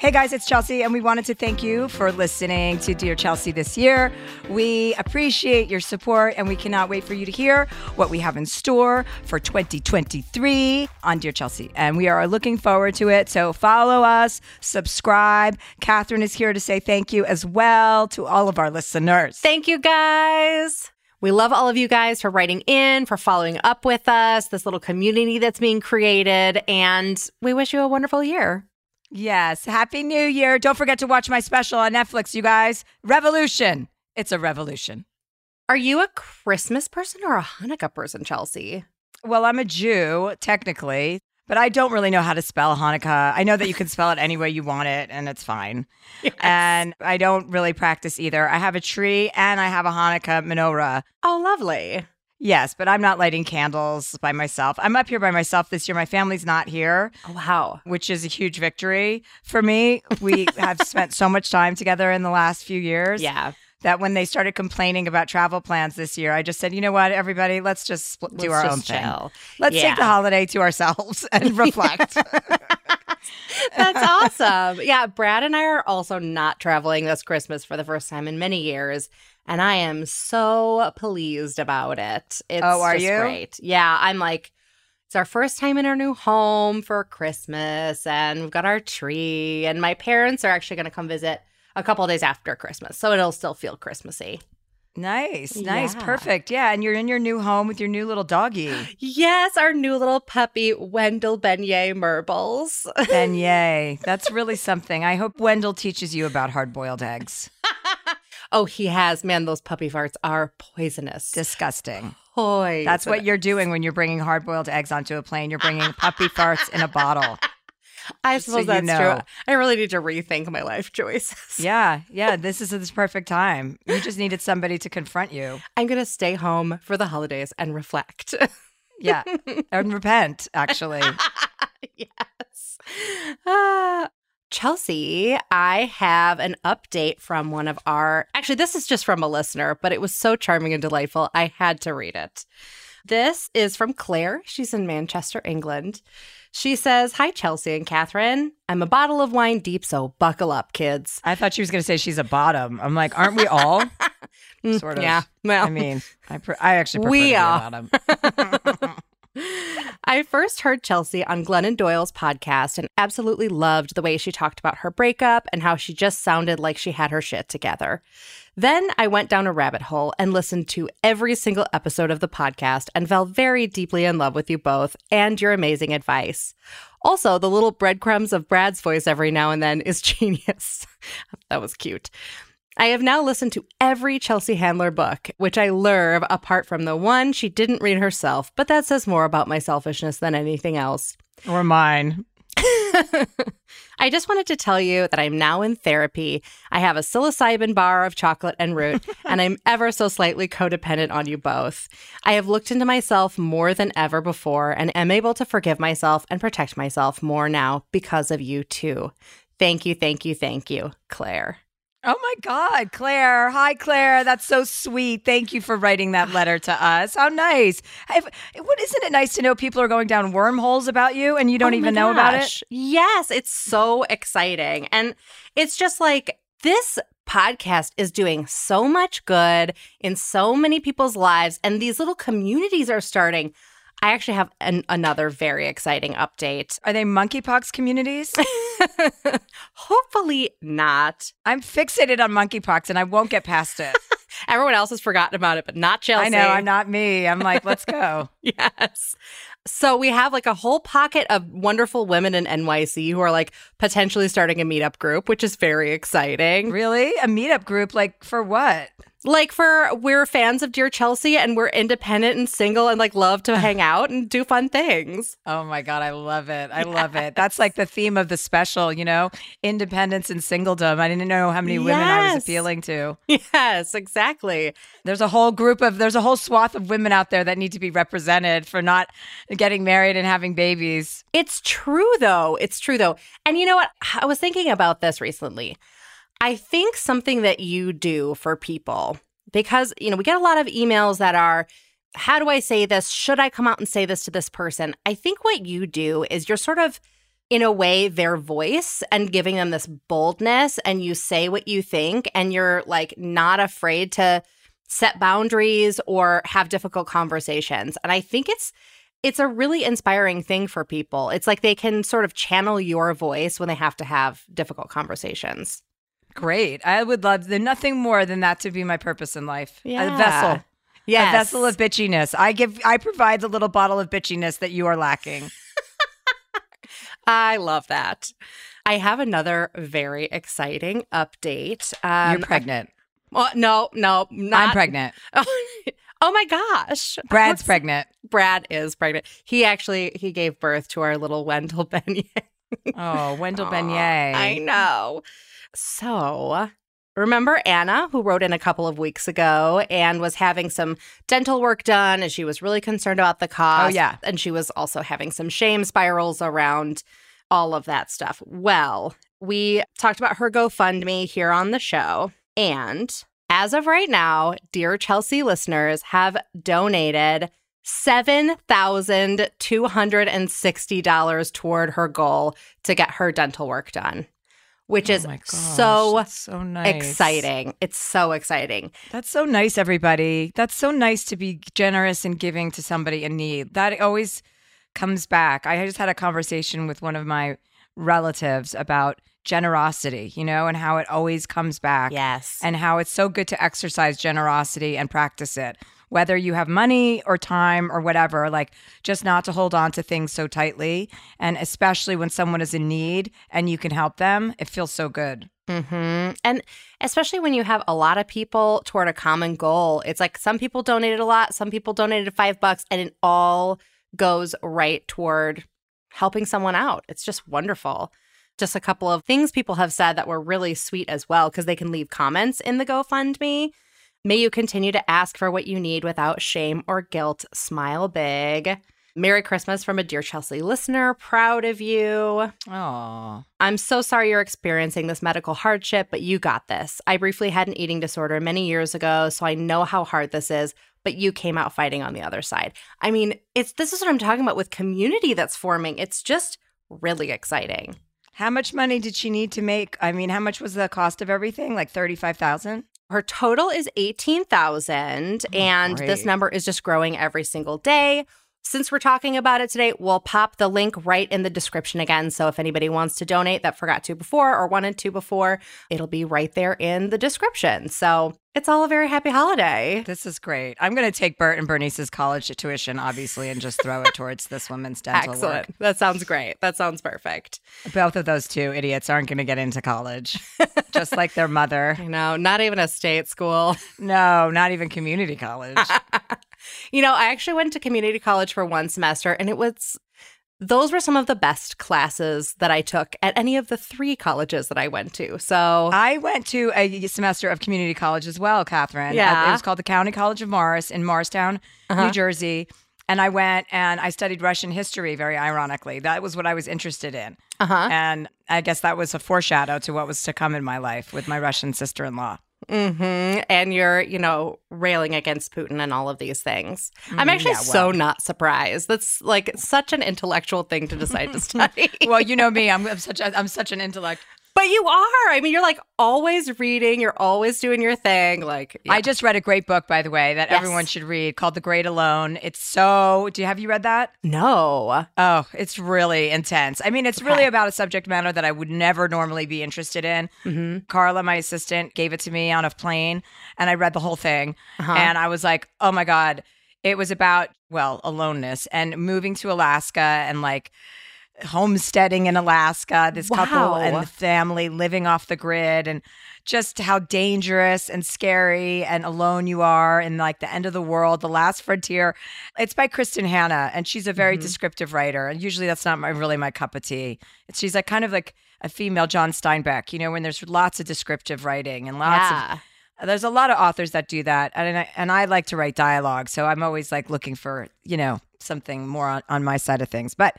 Hey guys, it's Chelsea, and we wanted to thank you for listening to Dear Chelsea this year. We appreciate your support, and we cannot wait for you to hear what we have in store for 2023 on Dear Chelsea. And we are looking forward to it, so follow us, subscribe. Catherine is here to say thank you as well to all of our listeners. Thank you, guys. We love all of you guys for writing in, for following up with us, this little community that's being created, and we wish you a wonderful year. Yes. Happy New Year. Don't forget to watch my special on Netflix, you guys. Revolution. It's a revolution. Are you a Christmas person or a Hanukkah person, Chelsea? Well, I'm a Jew, technically, but I don't really know how to spell Hanukkah. I know that you can spell it any way you want it, and it's fine. Yes. And I don't really practice either. I have a tree and I have a Hanukkah menorah. Oh, lovely. Yes, but I'm not lighting candles by myself. I'm up here by myself this year. My family's not here. Oh, wow. Which is a huge victory for me. We have spent so much time together in the last few years. Yeah. That when they started complaining about travel plans this year, I just said, you know what, everybody, let's just do our own chill thing. Let's take the holiday to ourselves and reflect. That's awesome. Yeah, Brad and I are also not traveling this Christmas for the first time in many years. And I am so pleased about it. It's just great. Yeah, I'm like, it's our first time in our new home for Christmas, and we've got our tree, and my parents are actually going to come visit a couple of days after Christmas, so it'll still feel Christmassy. Nice, perfect. Yeah, and you're in your new home with your new little doggy. Yes, our new little puppy, Wendell Beignet Merbles. Beignet, that's really something. I hope Wendell teaches you about hard-boiled eggs. Oh, he has. Man, those puppy farts are poisonous. Disgusting. Poisonous. That's what you're doing when you're bringing hard-boiled eggs onto a plane. You're bringing puppy farts in a bottle. I suppose that's true. I really need to rethink my life choices. Yeah. This is perfect time. You just needed somebody to confront you. I'm going to stay home for the holidays and reflect. Yeah. And repent, actually. Yes. Chelsea, I have an update from one of our... Actually, this is just from a listener, but it was so charming and delightful, I had to read it. This is from Claire. She's in Manchester, England. She says, hi, Chelsea and Catherine. I'm a bottle of wine deep, so buckle up, kids. I thought she was going to say she's a bottom. I'm like, aren't we all? Sort of. Yeah. Well, I mean, I actually prefer to be a bottom. I first heard Chelsea on Glennon Doyle's podcast and absolutely loved the way she talked about her breakup and how she just sounded like she had her shit together. Then I went down a rabbit hole and listened to every single episode of the podcast and fell very deeply in love with you both and your amazing advice. Also, the little breadcrumbs of Brad's voice every now and then is genius. That was cute. I have now listened to every Chelsea Handler book, which I love, apart from the one she didn't read herself, but that says more about my selfishness than anything else. Or mine. I just wanted to tell you that I'm now in therapy. I have a psilocybin bar of chocolate and root, and I'm ever so slightly codependent on you both. I have looked into myself more than ever before and am able to forgive myself and protect myself more now because of you two. Thank you, thank you, thank you, Claire. Oh, my God, Claire. Hi, Claire. That's so sweet. Thank you for writing that letter to us. How nice. Isn't it nice to know people are going down wormholes about you and you don't even know about it? Yes, it's so exciting. And it's just like this podcast is doing so much good in so many people's lives. And these little communities are starting. I actually have another very exciting update. Are they monkeypox communities? Hopefully not. I'm fixated on monkeypox and I won't get past it. Everyone else has forgotten about it, but not Chelsea. I know, I'm not me. I'm like, let's go. Yes. So we have like a whole pocket of wonderful women in NYC who are like potentially starting a meetup group, which is very exciting. Really? A meetup group? Like for what? Like for we're fans of Dear Chelsea and we're independent and single and like love to hang out and do fun things. Oh, my God. I love it. I love it. That's like the theme of the special, you know, independence and singledom. I didn't know how many women I was appealing to. Yes, exactly. There's a whole swath of women out there that need to be represented for not getting married and having babies. It's true, though. And you know what? I was thinking about this recently. I think something that you do for people, because, you know, we get a lot of emails that are, how do I say this? Should I come out and say this to this person? I think what you do is you're sort of, in a way, their voice and giving them this boldness, and you say what you think, and you're like not afraid to set boundaries or have difficult conversations. And I think it's a really inspiring thing for people. It's like they can sort of channel your voice when they have to have difficult conversations. Great. I would love nothing more than that to be my purpose in life. Yeah. A vessel. Yes. A vessel of bitchiness. I provide the little bottle of bitchiness that you are lacking. I love that. I have another very exciting update. You're pregnant. No, I'm pregnant. Oh my gosh. Brad's pregnant. Brad is pregnant. He gave birth to our little Wendell Beignet. Oh, Wendell Beignet. I know. So remember Anna, who wrote in a couple of weeks ago and was having some dental work done and she was really concerned about the cost. Oh, yeah. And she was also having some shame spirals around all of that stuff. Well, we talked about her GoFundMe here on the show. And as of right now, Dear Chelsea listeners have donated $7,260 toward her goal to get her dental work done. Which is so nice. Exciting. It's so exciting. That's so nice, everybody. That's so nice to be generous and giving to somebody in need. That always comes back. I just had a conversation with one of my relatives about generosity, you know, and how it always comes back. Yes. And how it's so good to exercise generosity and practice it, whether you have money or time or whatever, like just not to hold on to things so tightly. And especially when someone is in need and you can help them, it feels so good. Mm-hmm. And especially when you have a lot of people toward a common goal, it's like some people donated a lot, some people donated $5, and it all goes right toward helping someone out. It's just wonderful. Just a couple of things people have said that were really sweet as well, because they can leave comments in the GoFundMe. May you continue to ask for what you need without shame or guilt. Smile big. Merry Christmas from a Dear Chelsea listener. Proud of you. Aww. I'm so sorry you're experiencing this medical hardship, but you got this. I briefly had an eating disorder many years ago, so I know how hard this is, but you came out fighting on the other side. I mean, this is what I'm talking about with community that's forming. It's just really exciting. How much money did she need to make? I mean, how much was the cost of everything? Like $35,000? Her total is $18,000, and this number is just growing every single day. Since we're talking about it today, we'll pop the link right in the description again. So if anybody wants to donate that forgot to before or wanted to before, it'll be right there in the description. So it's all a very happy holiday. This is great. I'm going to take Bert and Bernice's college tuition, obviously, and just throw it towards this woman's dental work. That sounds great. That sounds perfect. Both of those two idiots aren't going to get into college, just like their mother. You know, not even a state school. No, not even community college. You know, I actually went to community college for one semester, and those were some of the best classes that I took at any of the three colleges that I went to. So I went to a semester of community college as well, Catherine. Yeah. It was called the County College of Morris in Morristown, New Jersey. And I went and I studied Russian history, very ironically. That was what I was interested in. And I guess that was a foreshadow to what was to come in my life with my Russian sister-in-law. And you're, you know, railing against Putin and all of these things. I'm actually so not surprised. That's like such an intellectual thing to decide to study. Well, you know me. I'm such an intellect. But you are. I mean, you're like always reading. You're always doing your thing. Like I just read a great book, by the way, that everyone should read called The Great Alone. It's so... Have you read that? No. Oh, it's really intense. I mean, it's really about a subject matter that I would never normally be interested in. Carla, my assistant, gave it to me on a plane, and I read the whole thing. And I was like, oh my God. It was about, well, aloneness and moving to Alaska and like... homesteading in Alaska, this couple and the family living off the grid, and just how dangerous and scary and alone you are, and like the end of the world, the last frontier. It's by Kristin Hannah, and she's a very descriptive writer. And usually that's not really my cup of tea. She's like kind of like a female John Steinbeck, you know, when there's lots of descriptive writing and lots of... There's a lot of authors that do that, and I like to write dialogue, so I'm always like looking for, you know, something more on my side of things. But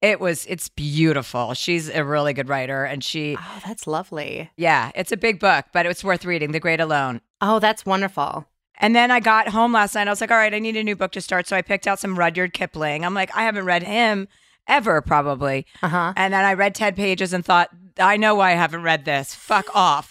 it's beautiful. She's a really good writer, and she... Oh, that's lovely. Yeah, it's a big book, but it's worth reading, The Great Alone. Oh, that's wonderful. And then I got home last night, and I was like, all right, I need a new book to start, so I picked out some Rudyard Kipling. I'm like, I haven't read him ever, probably. And then I read 10 pages and thought, I know why I haven't read this. Fuck off.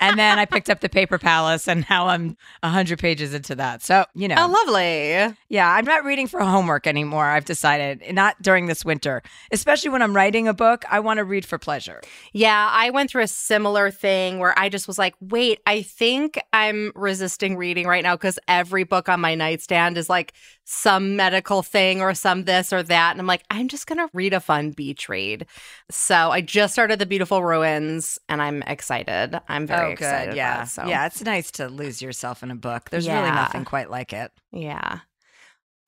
And then I picked up The Paper Palace, and now I'm 100 pages into that. So, you know. Oh, lovely. Yeah, I'm not reading for homework anymore, I've decided. Not during this winter. Especially when I'm writing a book, I want to read for pleasure. Yeah, I went through a similar thing where I just was like, wait, I think I'm resisting reading right now because every book on my nightstand is like some medical thing or some this or that. And I'm like, I'm just going to read a fun beach read. So I just started The Beautiful Ruins, and I'm excited. I'm very excited. Yeah. About it, so. Yeah. It's nice to lose yourself in a book. There's really nothing quite like it. Yeah.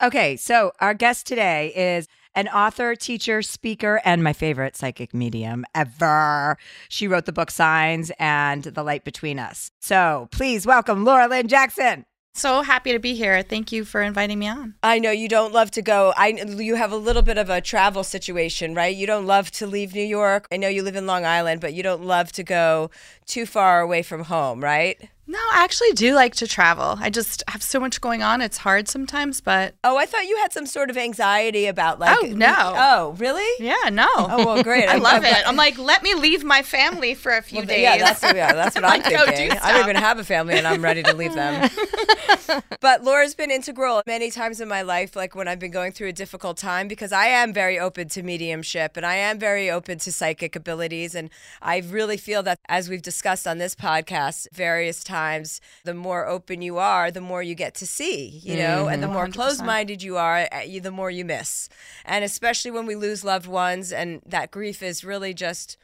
Okay. So our guest today is an author, teacher, speaker, and my favorite psychic medium ever. She wrote the book Signs and The Light Between Us. So please welcome Laura Lynne Jackson. So happy to be here. Thank you for inviting me on. I know you don't love to go. You have a little bit of a travel situation, right? You don't love to leave New York. I know you live in Long Island, but you don't love to go too far away from home, right? No, I actually do like to travel. I just have so much going on. It's hard sometimes, but... Oh, I thought you had some sort of anxiety about like... Oh, no. Oh, really? Yeah, no. Oh, well, great. I love it. I'm like, let me leave my family for a few days. Yeah, that's what I'm thinking. I don't even have a family and I'm ready to leave them. But Laura's been integral many times in my life, like when I've been going through a difficult time, because I am very open to mediumship and I am very open to psychic abilities. And I really feel that, as we've discussed on this podcast various times, the more open you are, the more you get to see, you know, and the more closed-minded you are, the more you miss. And especially when we lose loved ones, and that grief is really just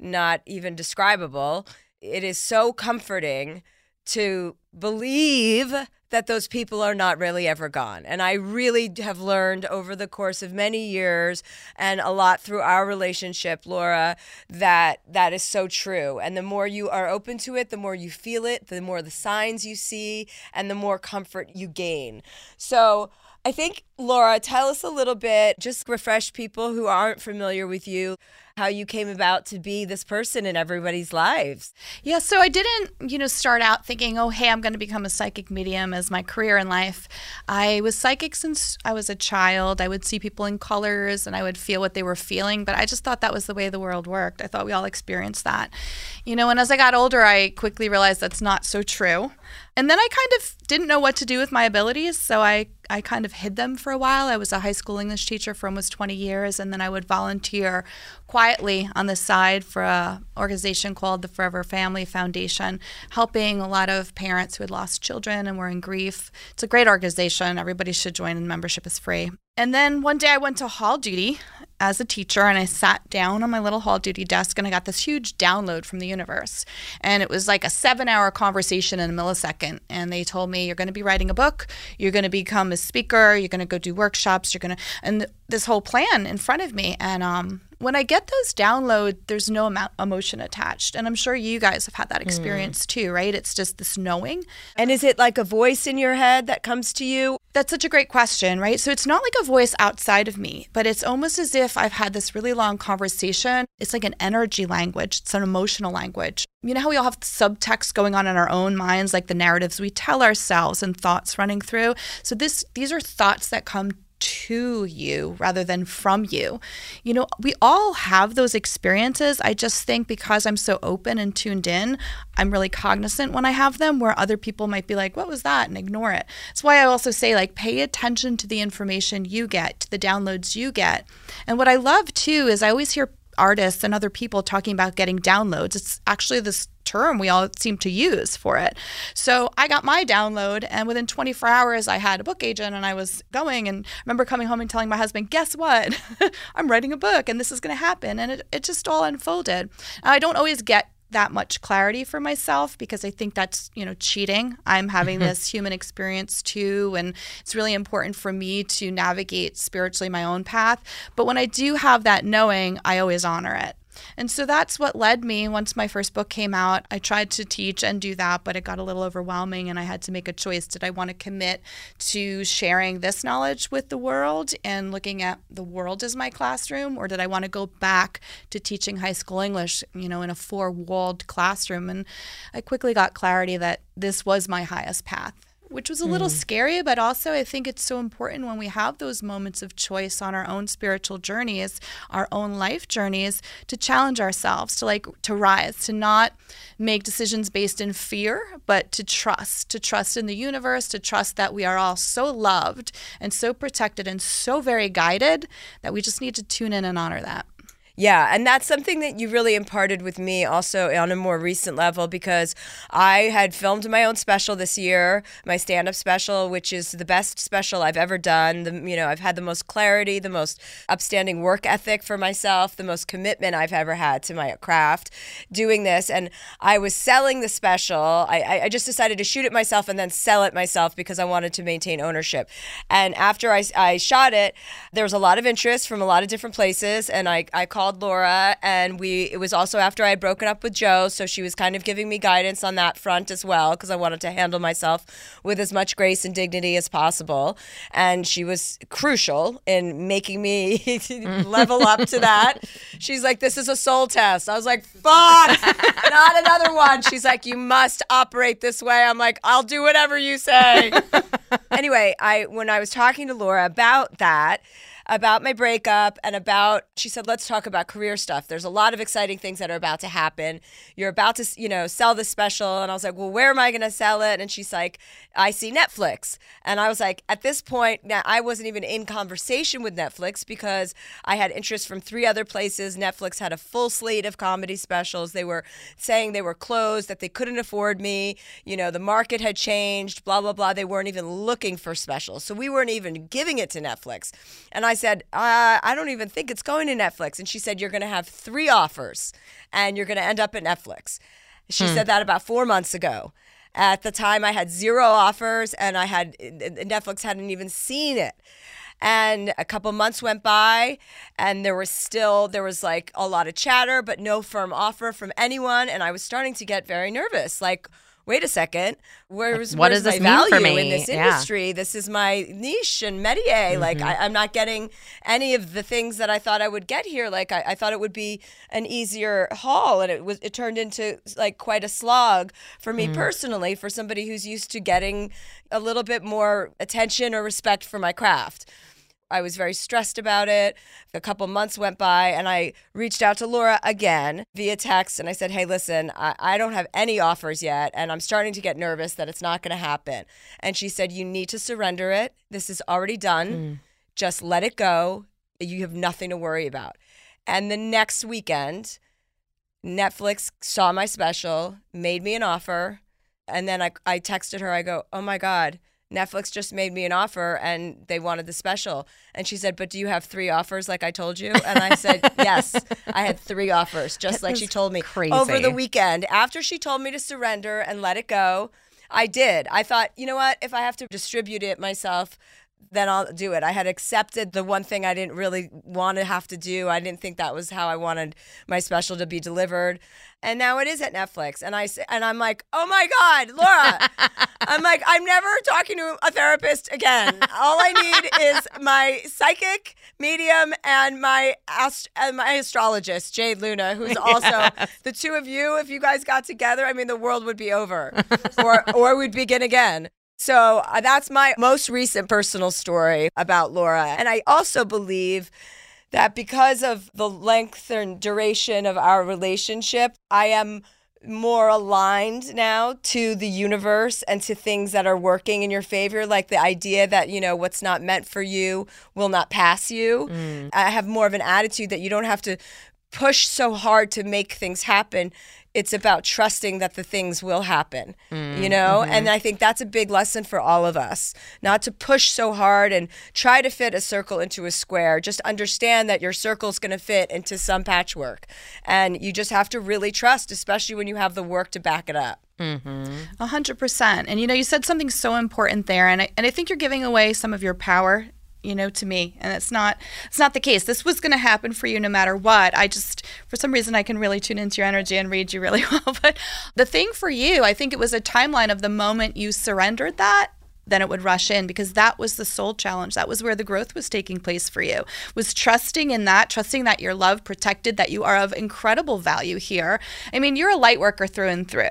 not even describable, it is so comforting to believe that those people are not really ever gone. And I really have learned over the course of many years and a lot through our relationship, Laura, that is so true. And the more you are open to it, the more you feel it, the more the signs you see, and the more comfort you gain. So I think, Laura, tell us a little bit, just refresh people who aren't familiar with you, how you came about to be this person in everybody's lives. Yeah, so I didn't, you know, start out thinking, oh, hey, I'm going to become a psychic medium as my career in life. I was psychic since I was a child. I would see people in colors and I would feel what they were feeling, but I just thought that was the way the world worked. I thought we all experienced that. You know, and as I got older, I quickly realized that's not so true. And then I kind of didn't know what to do with my abilities, so I kind of hid them for for a while. I was a high school English teacher for almost 20 years, and then I would volunteer quietly on the side for an organization called the Forever Family Foundation, helping a lot of parents who had lost children and were in grief. It's a great organization. Everybody should join, and membership is free. And then one day I went to hall duty as a teacher, and I sat down on my little hall duty desk, and I got this huge download from the universe. And it was like a 7-hour conversation in a millisecond. And they told me, you're going to be writing a book, you're going to become a speaker, you're going to go do workshops, you're going to, and this whole plan in front of me. And when I get those downloads, there's no emotion attached. And I'm sure you guys have had that experience too, right? It's just this knowing. And is it like a voice in your head that comes to you? That's such a great question, right? So it's not like a voice outside of me, but it's almost as if I've had this really long conversation. It's like an energy language. It's an emotional language. You know how we all have subtext going on in our own minds, like the narratives we tell ourselves and thoughts running through. So these are thoughts that come to you rather than from you. You know, we all have those experiences. I just think because I'm so open and tuned in, I'm really cognizant when I have them, where other people might be like, what was that? And ignore it. That's why I also say, like, pay attention to the information you get, to the downloads you get. And what I love too is I always hear artists and other people talking about getting downloads. It's actually this term we all seem to use for it. So I got my download, and within 24 hours I had a book agent, and I was going, and I remember coming home and telling my husband, guess what? I'm writing a book and this is going to happen. And it just all unfolded. I don't always get that much clarity for myself because I think that's, you know, cheating. I'm having this human experience too, and it's really important for me to navigate spiritually my own path. But when I do have that knowing, I always honor it. And so that's what led me. Once my first book came out, I tried to teach and do that, but it got a little overwhelming, and I had to make a choice. Did I want to commit to sharing this knowledge with the world and looking at the world as my classroom, or did I want to go back to teaching high school English, you know, in a four-walled classroom? And I quickly got clarity that this was my highest path, which was a little scary, but also I think it's so important when we have those moments of choice on our own spiritual journeys, our own life journeys, to challenge ourselves, to rise, to not make decisions based in fear, but to trust in the universe, to trust that we are all so loved and so protected and so very guided that we just need to tune in and honor that. Yeah, and that's something that you really imparted with me also on a more recent level, because I had filmed my own special this year, my stand-up special, which is the best special I've ever done. You know, I've had the most clarity, the most upstanding work ethic for myself, the most commitment I've ever had to my craft doing this. And I was selling the special. I just decided to shoot it myself and then sell it myself because I wanted to maintain ownership. And after I shot it, there was a lot of interest from a lot of different places, and I called Laura, and it was also after I had broken up with Joe, so she was kind of giving me guidance on that front as well, because I wanted to handle myself with as much grace and dignity as possible, and she was crucial in making me level up to that. She's like, this is a soul test. I was like, fuck, not another one. She's like, you must operate this way. I'm like, I'll do whatever you say. Anyway, when I was talking to Laura about that, about my breakup, and she said, let's talk about career stuff. There's a lot of exciting things that are about to happen. You're about to, you know, sell this special. And I was like, well, where am I going to sell it? And she's like, I see Netflix. And I was like, at this point, now I wasn't even in conversation with Netflix because I had interest from 3 other places. Netflix had a full slate of comedy specials. They were saying they were closed, that they couldn't afford me. You know, the market had changed, blah, blah, blah. They weren't even looking for specials. So we weren't even giving it to Netflix. And I said, I don't even think it's going to Netflix. And she said, you're going to have 3 offers and you're going to end up at Netflix. She said that about 4 months ago. At the time, I had 0 offers, and Netflix hadn't even seen it. And a couple months went by, and there was like a lot of chatter, but no firm offer from anyone. And I was starting to get very nervous, like, wait a second, what does this mean for me? In this industry? Yeah. This is my niche and métier. Like, I'm not getting any of the things that I thought I would get here. Like, I thought it would be an easier haul, and it turned into like quite a slog for me personally, for somebody who's used to getting a little bit more attention or respect for my craft. I was very stressed about it. A couple months went by and I reached out to Laura again via text and I said, hey, listen, I don't have any offers yet and I'm starting to get nervous that it's not going to happen. And she said, you need to surrender it. This is already done. Just let it go. You have nothing to worry about. And the next weekend, Netflix saw my special, made me an offer. And then I texted her. I go, oh, my God, Netflix just made me an offer and they wanted the special. And she said, but do you have 3 offers like I told you? And I said, yes, I had 3 offers, just like she told me. Crazy. Over the weekend, after she told me to surrender and let it go, I did. I thought, you know what, if I have to distribute it myself, then I'll do it. I had accepted the one thing I didn't really want to have to do. I didn't think that was how I wanted my special to be delivered. And now it is at Netflix. And I'm like, oh my God, Laura. I'm like, I'm never talking to a therapist again. All I need is my psychic medium and my astrologist, Jade Luna, who's also the two of you. If you guys got together, I mean, the world would be over or we'd begin again. So that's my most recent personal story about Laura. And I also believe that because of the length and duration of our relationship, I am more aligned now to the universe and to things that are working in your favor, like the idea that, you know, what's not meant for you will not pass you. I have more of an attitude that you don't have to push so hard to make things happen. It's about trusting that the things will happen, you know? And I think that's a big lesson for all of us, not to push so hard and try to fit a circle into a square. Just understand that your circle's going to fit into some patchwork. And you just have to really trust, especially when you have the work to back it up. 100%. And, you know, you said something so important there. And I think you're giving away some of your power, you know, to me. And it's not the case. This was going to happen for you no matter what. I just, for some reason, I can really tune into your energy and read you really well. But the thing for you, I think it was a timeline of the moment you surrendered that, then it would rush in, because that was the soul challenge. That was where the growth was taking place for you, was trusting in that, trusting that you're loved, protected, that you are of incredible value here. I mean, you're a light worker through and through.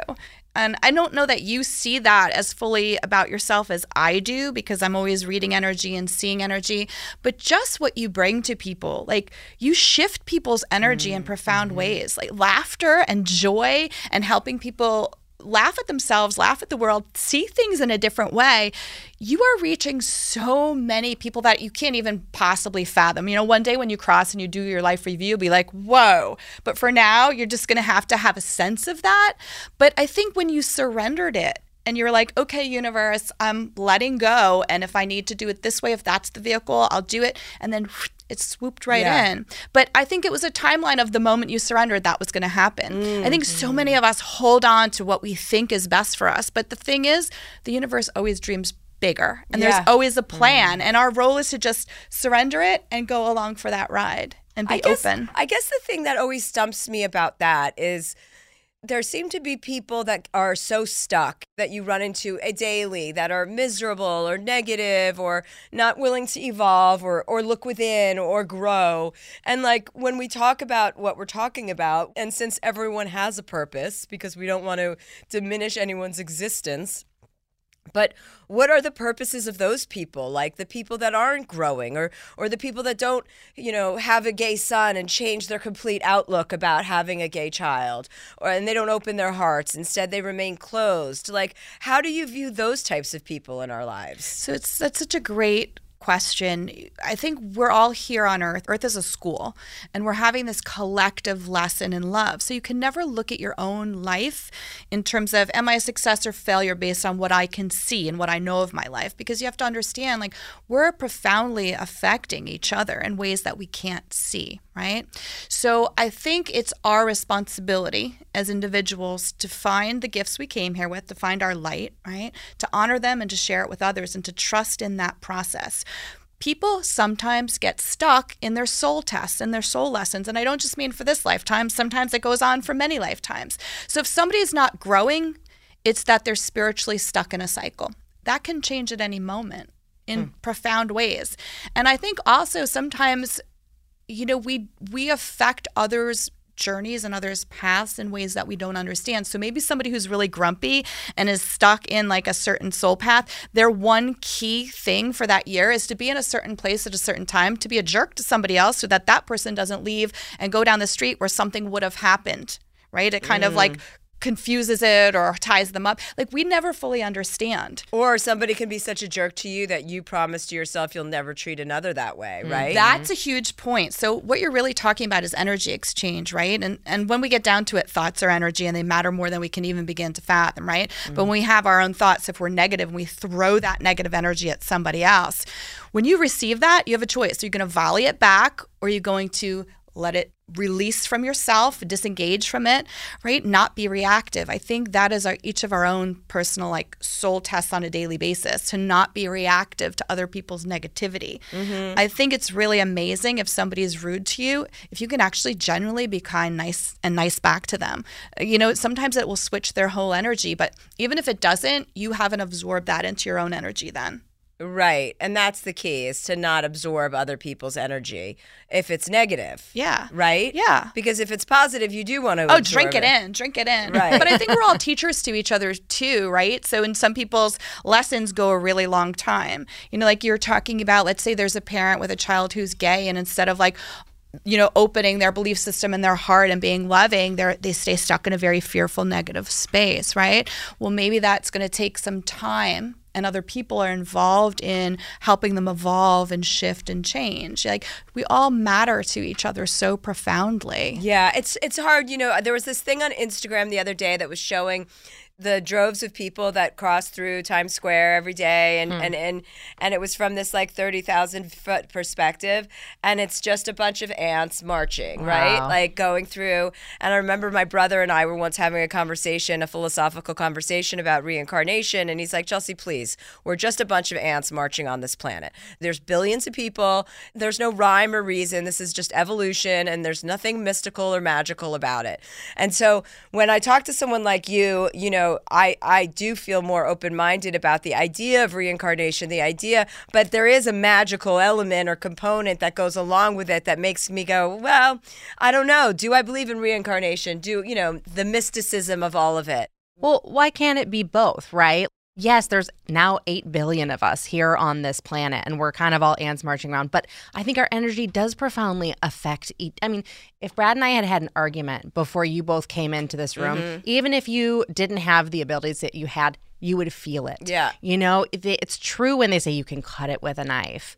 And I don't know that you see that as fully about yourself as I do, because I'm always reading energy and seeing energy, but just what you bring to people, like you shift people's energy in profound ways, like laughter and joy and helping people laugh at themselves, laugh at the world, see things in a different way. You are reaching so many people that you can't even possibly fathom. You know, one day when you cross and you do your life review, you'll be like, whoa. But for now, you're just going to have a sense of that. But I think when you surrendered it and you're like, okay, universe, I'm letting go. And if I need to do it this way, if that's the vehicle, I'll do it. And then it swooped right in. But I think it was a timeline of the moment you surrendered that was going to happen. I think so many of us hold on to what we think is best for us. But the thing is, the universe always dreams bigger. And there's always a plan. And our role is to just surrender it and go along for that ride and be open. I guess the thing that always stumps me about that is there seem to be people that are so stuck that you run into daily that are miserable or negative or not willing to evolve or look within or grow. And like when we talk about what we're talking about, and since everyone has a purpose, because we don't want to diminish anyone's existence, but what are the purposes of those people? Like the people that aren't growing or the people that don't, you know, have a gay son and change their complete outlook about having a gay child, and they don't open their hearts. Instead, they remain closed. Like, how do you view those types of people in our lives? So that's such a great question. I think we're all here on Earth. Earth is a school, and we're having this collective lesson in love. So you can never look at your own life in terms of, am I a success or failure based on what I can see and what I know of my life? Because you have to understand, like, we're profoundly affecting each other in ways that we can't see, right? So I think it's our responsibility as individuals to find the gifts we came here with, to find our light, right? To honor them and to share it with others and to trust in that process. People sometimes get stuck in their soul tests and their soul lessons. And I don't just mean for this lifetime. Sometimes it goes on for many lifetimes. So if somebody's not growing, it's that they're spiritually stuck in a cycle. That can change at any moment in profound ways. And I think also sometimes, you know, we affect others' journeys and others' paths in ways that we don't understand. So maybe somebody who's really grumpy and is stuck in like a certain soul path, their one key thing for that year is to be in a certain place at a certain time, to be a jerk to somebody else so that that person doesn't leave and go down the street where something would have happened, right? It kind of like confuses it or ties them up. Like, we never fully understand. Or somebody can be such a jerk to you that you promise to yourself you'll never treat another that way, right? That's a huge point. So what you're really talking about is energy exchange, right? And when we get down to it, thoughts are energy and they matter more than we can even begin to fathom, right? But when we have our own thoughts, if we're negative and we throw that negative energy at somebody else, when you receive that, you have a choice. So you're going to volley it back, or you're going to let it release from yourself, disengage from it, right? Not be reactive. I think that is each of our own personal like soul tests on a daily basis, to not be reactive to other people's negativity. I think it's really amazing if somebody is rude to you, if you can actually genuinely be kind, nice back to them. You know, sometimes it will switch their whole energy, but even if it doesn't, you haven't absorbed that into your own energy then. Right. And that's the key, is to not absorb other people's energy if it's negative. Yeah. Right? Yeah. Because if it's positive, you do want to drink it in. Drink it in. Right. But I think we're all teachers to each other too, right? So in some people's lessons go a really long time. You know, like you're talking about, let's say there's a parent with a child who's gay, and instead of like, you know, opening their belief system and their heart and being loving, they stay stuck in a very fearful, negative space, right? Well, maybe that's going to take some time, and other people are involved in helping them evolve and shift and change. Like, we all matter to each other so profoundly. Yeah, it's hard. You know, there was this thing on Instagram the other day that was showing the droves of people that cross through Times Square every day, and it was from this like 30,000-foot perspective, and it's just a bunch of ants marching, right? Like going through. And I remember my brother and I were once having a philosophical conversation about reincarnation, and he's like, "Chelsea, please, we're just a bunch of ants marching on this planet. There's billions of people. There's no rhyme or reason. This is just evolution, and there's nothing mystical or magical about it." And so when I talk to someone like you, you know, I do feel more open-minded about the idea of reincarnation, but there is a magical element or component that goes along with it that makes me go, well, I don't know. Do I believe in reincarnation? You know, the mysticism of all of it. Well, why can't it be both, right? Yes, there's now 8 billion of us here on this planet, and we're kind of all ants marching around. But I think our energy does profoundly affect each. I mean, if Brad and I had an argument before you both came into this room, even if you didn't have the abilities that you had, you would feel it. Yeah. You know, it's true when they say you can cut it with a knife.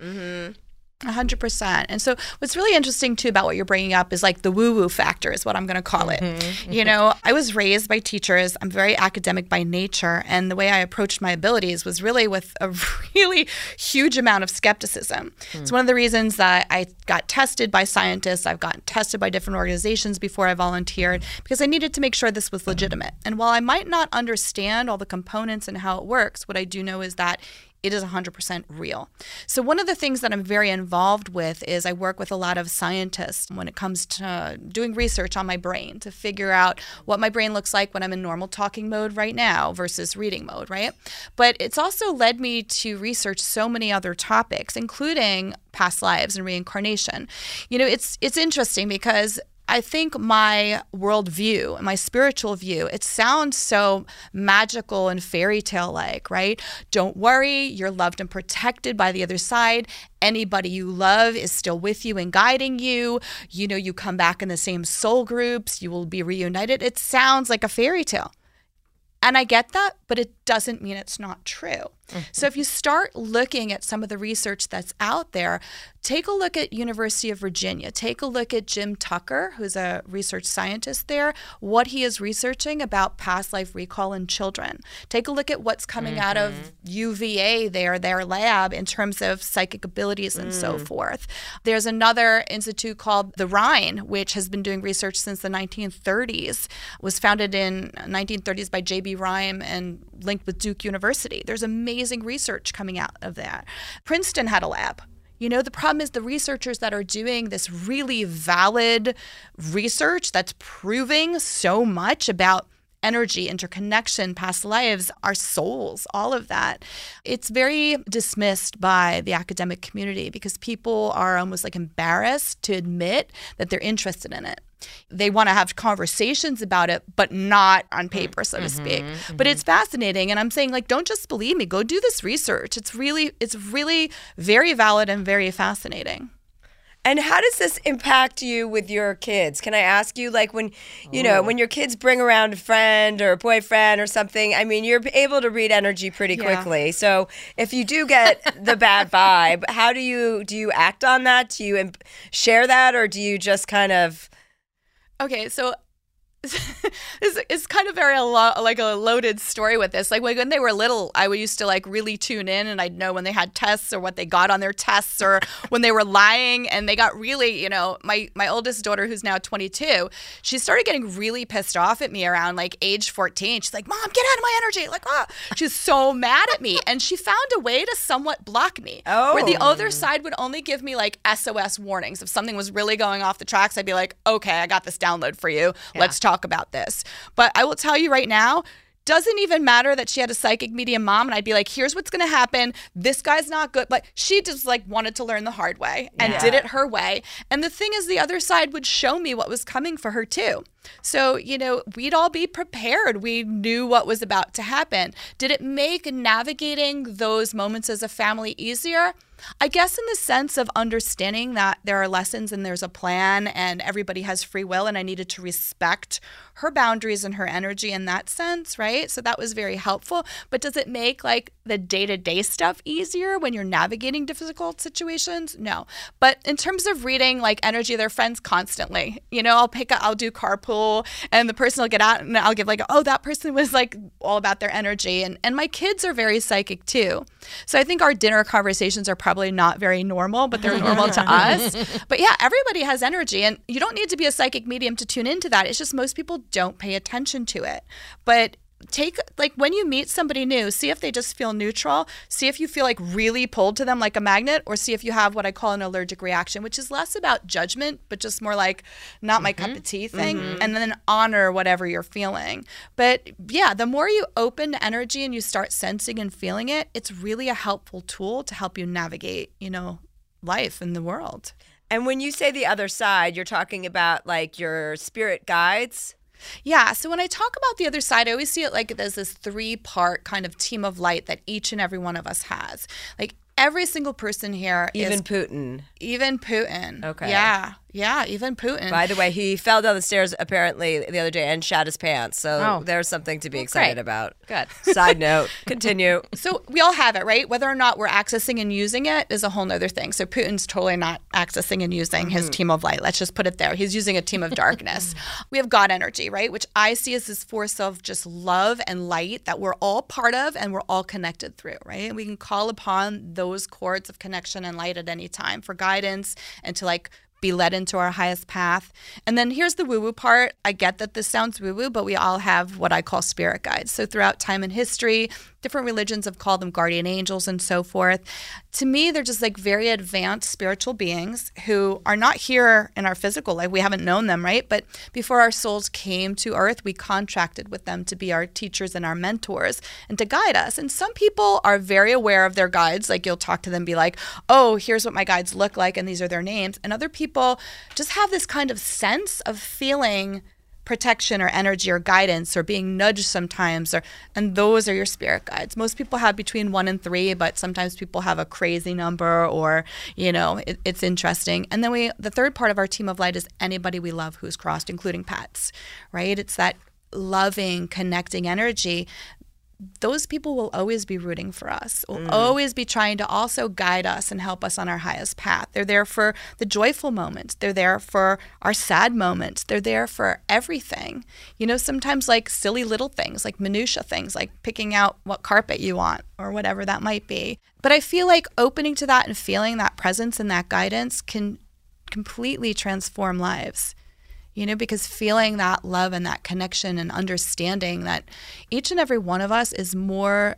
100%. And so what's really interesting too about what you're bringing up is like the woo-woo factor is what I'm going to call it. You know, I was raised by teachers. I'm very academic by nature. And the way I approached my abilities was really with a really huge amount of skepticism. It's one of the reasons that I got tested by scientists. I've gotten tested by different organizations before I volunteered, because I needed to make sure this was legitimate. And while I might not understand all the components and how it works, what I do know is that it is 100% real. So one of the things that I'm very involved with is I work with a lot of scientists when it comes to doing research on my brain to figure out what my brain looks like when I'm in normal talking mode right now versus reading mode, right? But it's also led me to research so many other topics, including past lives and reincarnation. You know, it's interesting because I think my worldview and my spiritual view, it sounds so magical and fairy tale-like, right? Don't worry, you're loved and protected by the other side. Anybody you love is still with you and guiding you. You know, you come back in the same soul groups. You will be reunited. It sounds like a fairy tale. And I get that, but it doesn't mean it's not true. So if you start looking at some of the research that's out there, take a look at University of Virginia. Take a look at Jim Tucker, who's a research scientist there, what he is researching about past life recall in children. Take a look at what's coming out of UVA there, their lab, in terms of psychic abilities and so forth. There's another institute called the Rhine, which has been doing research since the 1930s, was founded in 1930s by J.B. Rime and linked with Duke University. There's amazing research coming out of that. Princeton had a lab. You know, the problem is the researchers that are doing this really valid research that's proving so much about energy, interconnection, past lives, our souls, all of that. It's very dismissed by the academic community because people are almost like embarrassed to admit that they're interested in it. They want to have conversations about it, but not on paper, so to speak. But it's fascinating. And I'm saying, like, don't just believe me. Go do this research. It's really very valid and very fascinating. And how does this impact you with your kids? Can I ask you, like, when, you know, when your kids bring around a friend or a boyfriend or something, I mean, you're able to read energy pretty quickly. So if you do get the bad vibe, how do you act on that? Do you share that, or do you just kind of... Okay, so... it's kind of very like a loaded story with this. Like when they were little, I used to like really tune in, and I'd know when they had tests or what they got on their tests or when they were lying. And they got really, you know, my oldest daughter, who's now 22, she started getting really pissed off at me around like age 14. She's like, "Mom, get out of my energy!" Like, ah, she's so mad at me, and she found a way to somewhat block me. Oh. Where the other side would only give me like SOS warnings. If something was really going off the tracks, I'd be like, "Okay, I got this download for you. Yeah. Let's talk about this." But I will tell you right now, doesn't even matter that she had a psychic medium mom, and I'd be like, here's what's going to happen. This guy's not good. But she just like wanted to learn the hard way and did it her way. And the thing is, the other side would show me what was coming for her too. So, you know, we'd all be prepared. We knew what was about to happen. Did it make navigating those moments as a family easier? I guess in the sense of understanding that there are lessons and there's a plan and everybody has free will, and I needed to respect her boundaries and her energy in that sense, right? So that was very helpful. But does it make like the day-to-day stuff easier when you're navigating difficult situations? No. But in terms of reading like energy, they're friends constantly. You know, I'll do carpool, and the person will get out and I'll give like, oh, that person was like all about their energy. And my kids are very psychic too. So I think our dinner conversations are probably not very normal, but they're normal to us. But yeah, everybody has energy, and you don't need to be a psychic medium to tune into that. It's just most people don't pay attention to it. But take, like, when you meet somebody new, see if they just feel neutral, see if you feel like really pulled to them like a magnet, or see if you have what I call an allergic reaction, which is less about judgment, but just more like not my cup of tea thing, and then honor whatever you're feeling. But yeah, the more you open to energy and you start sensing and feeling it, it's really a helpful tool to help you navigate, you know, life and the world. And when you say the other side, you're talking about like your spirit guides? Yeah, so when I talk about the other side, I always see it like there's this three-part kind of team of light that each and every one of us has. Like every single person here is... Even Putin. Even Putin. Okay. Yeah, even Putin. By the way, he fell down the stairs apparently the other day and shot his pants. So there's something to be excited about. Good. Side note. Continue. So we all have it, right? Whether or not we're accessing and using it is a whole nother thing. So Putin's totally not accessing and using his team of light. Let's just put it there. He's using a team of darkness. We have God energy, right? Which I see as this force of just love and light that we're all part of and we're all connected through, right? And we can call upon those cords of connection and light at any time for guidance and to like be led into our highest path. And then here's the woo-woo part. I get that this sounds woo-woo, but we all have what I call spirit guides. So throughout time and history, different religions have called them guardian angels and so forth. To me, they're just like very advanced spiritual beings who are not here in our physical life. We haven't known them, right? But before our souls came to earth, we contracted with them to be our teachers and our mentors and to guide us. And some people are very aware of their guides. Like you'll talk to them, be like, oh, here's what my guides look like and these are their names. And other people just have this kind of sense of feeling protection or energy or guidance or being nudged sometimes, and those are your spirit guides. Most people have between 1 and 3, but sometimes people have a crazy number, or, you know, it's interesting. And then the third part of our team of light is anybody we love who's crossed, including pets, right? It's that loving, connecting energy. Those people will always be rooting for us, will always be trying to also guide us and help us on our highest path. They're there for the joyful moments. They're there for our sad moments. They're there for everything. You know, sometimes like silly little things, like minutia things, like picking out what carpet you want or whatever that might be. But I feel like opening to that and feeling that presence and that guidance can completely transform lives. You know, because feeling that love and that connection and understanding that each and every one of us is more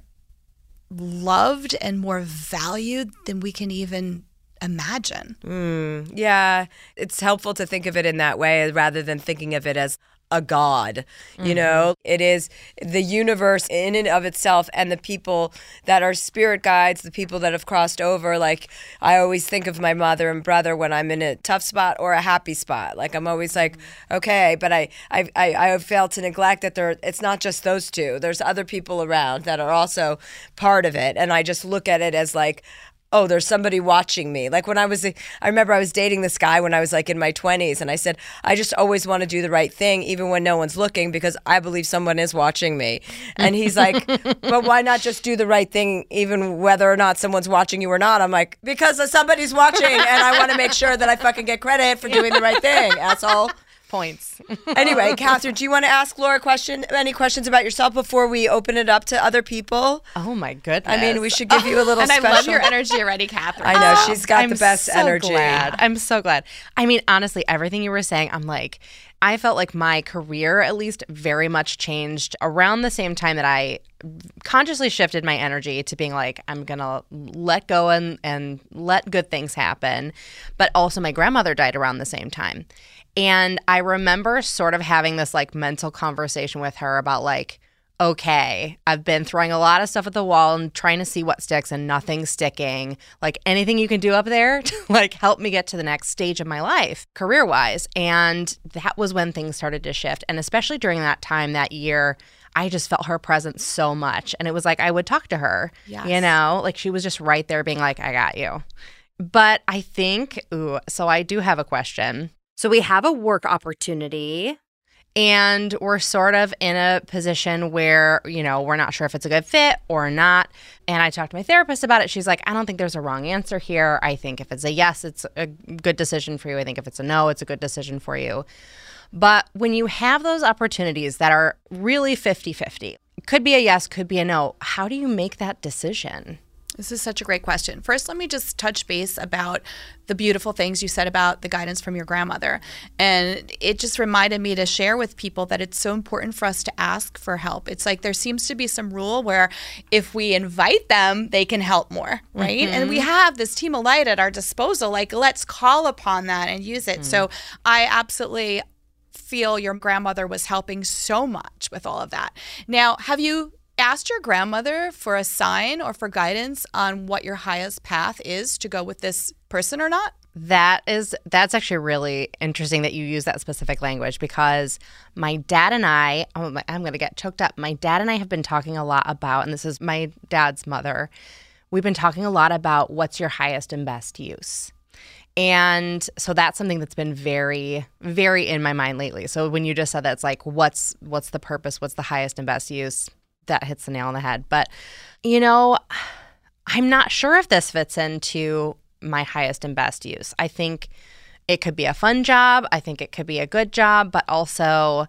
loved and more valued than we can even imagine. Yeah, it's helpful to think of it in that way rather than thinking of it as, a god, you know? It is the universe in and of itself, and the people that are spirit guides, the people that have crossed over. Like, I always think of my mother and brother when I'm in a tough spot or a happy spot. Like, I'm always like, okay, but I fail to neglect that it's not just those two. There's other people around that are also part of it. And I just look at it as like, oh, there's somebody watching me. Like when I remember I was dating this guy when I was like in my 20s, and I said, I just always want to do the right thing even when no one's looking, because I believe someone is watching me. And he's like, but why not just do the right thing even whether or not someone's watching you or not? I'm like, because somebody's watching and I want to make sure that I fucking get credit for doing the right thing, asshole. Points. Anyway, Catherine, do you want to ask Laura a question? Any questions about yourself before we open it up to other people? Oh my goodness! I mean, we should give you a little. And special. I love your energy already, Catherine. I know she's got the best energy. I'm so glad. I mean, honestly, everything you were saying, I'm like, I felt like my career, at least, very much changed around the same time that I consciously shifted my energy to being like, I'm gonna let go and let good things happen. But also, my grandmother died around the same time. And I remember sort of having this like mental conversation with her about like, okay, I've been throwing a lot of stuff at the wall and trying to see what sticks, and nothing's sticking. Like, anything you can do up there to like help me get to the next stage of my life career-wise. And that was when things started to shift. And especially during that time, that year, I just felt her presence so much. And it was like I would talk to her, yes. You know, like she was just right there being like, I got you. But I think, so I do have a question. So we have a work opportunity, and we're sort of in a position where, you know, we're not sure if it's a good fit or not. And I talked to my therapist about it. She's like, I don't think there's a wrong answer here. I think if it's a yes, it's a good decision for you. I think if it's a no, it's a good decision for you. But when you have those opportunities that are really 50-50, could be a yes, could be a no, how do you make that decision? This is such a great question. First, let me just touch base about the beautiful things you said about the guidance from your grandmother. And it just reminded me to share with people that it's so important for us to ask for help. It's like there seems to be some rule where if we invite them, they can help more, right? Mm-hmm. And we have this team of light at our disposal. Like, let's call upon that and use it. Mm-hmm. So I absolutely feel your grandmother was helping so much with all of that. Now, have you asked your grandmother for a sign or for guidance on what your highest path is to go with this person or not? That's actually really interesting that you use that specific language, because my dad and I, I'm going to get choked up. My dad and I have been talking a lot about, and this is my dad's mother, we've been talking a lot about what's your highest and best use. And so that's something that's been very, very in my mind lately. So when you just said that, it's like, what's the purpose? What's the highest and best use? That hits the nail on the head. But, you know, I'm not sure if this fits into my highest and best use. I think it could be a fun job. I think it could be a good job. But also,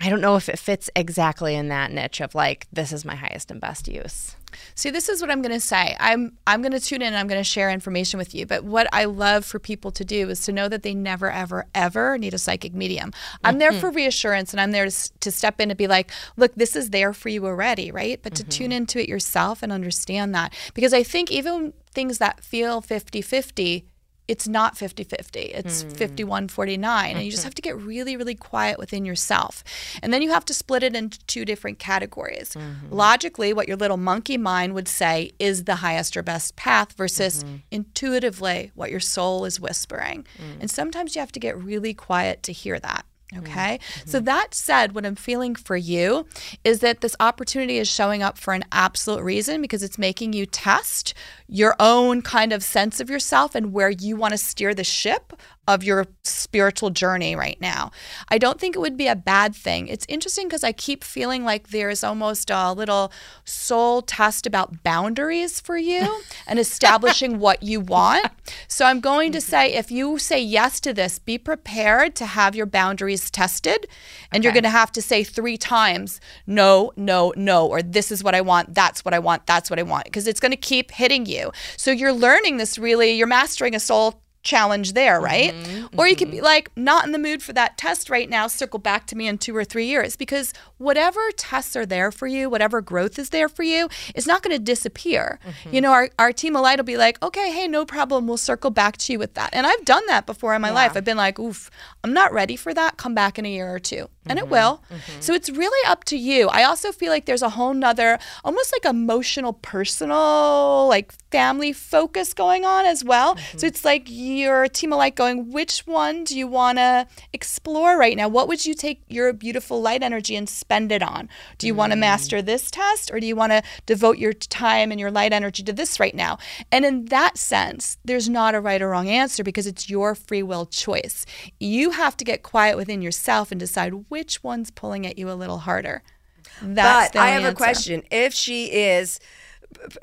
I don't know if it fits exactly in that niche of like, this is my highest and best use. See, this is what I'm going to say. I'm going to tune in and I'm going to share information with you. But what I love for people to do is to know that they never, ever, ever need a psychic medium. I'm there for reassurance, and I'm there to step in and be like, look, this is there for you already, right? But to tune into it yourself and understand that. Because I think even things that feel 50-50, it's not 50-50. It's 51-49. And you just have to get really, really quiet within yourself. And then you have to split it into two different categories. Mm-hmm. Logically, what your little monkey mind would say is the highest or best path versus intuitively what your soul is whispering. Mm. And sometimes you have to get really quiet to hear that. Okay. Mm-hmm. So that said, what I'm feeling for you is that this opportunity is showing up for an absolute reason, because it's making you test your own kind of sense of yourself and where you want to steer the ship of your spiritual journey right now. I don't think it would be a bad thing. It's interesting because I keep feeling like there's almost a little soul test about boundaries for you and establishing what you want. So I'm going to say, if you say yes to this, be prepared to have your boundaries tested, and you're going to have to say 3 times no, no, no, or this is what I want, that's what I want, that's what I want, because it's going to keep hitting you. So you're learning this, really, you're mastering a soul challenge there, right? Or you could be like, not in the mood for that test right now, circle back to me in 2 or 3 years, because whatever tests are there for you, whatever growth is there for you, it's not going to disappear. You know, our team of light will be like, okay, hey, no problem, we'll circle back to you with that. And I've done that before in my life. I've been like, oof, I'm not ready for that, come back in a year or 2. And it will. Mm-hmm. So it's really up to you. I also feel like there's a whole nother, almost like emotional, personal, like family focus going on as well. Mm-hmm. So it's like you're a team of light going, which one do you want to explore right now? What would you take your beautiful light energy and spend it on? Do you want to master this test, or do you want to devote your time and your light energy to this right now? And in that sense, there's not a right or wrong answer because it's your free will choice. You have to get quiet within yourself and decide which one's pulling at you a little harder. That's but I have answer. A question. If she is,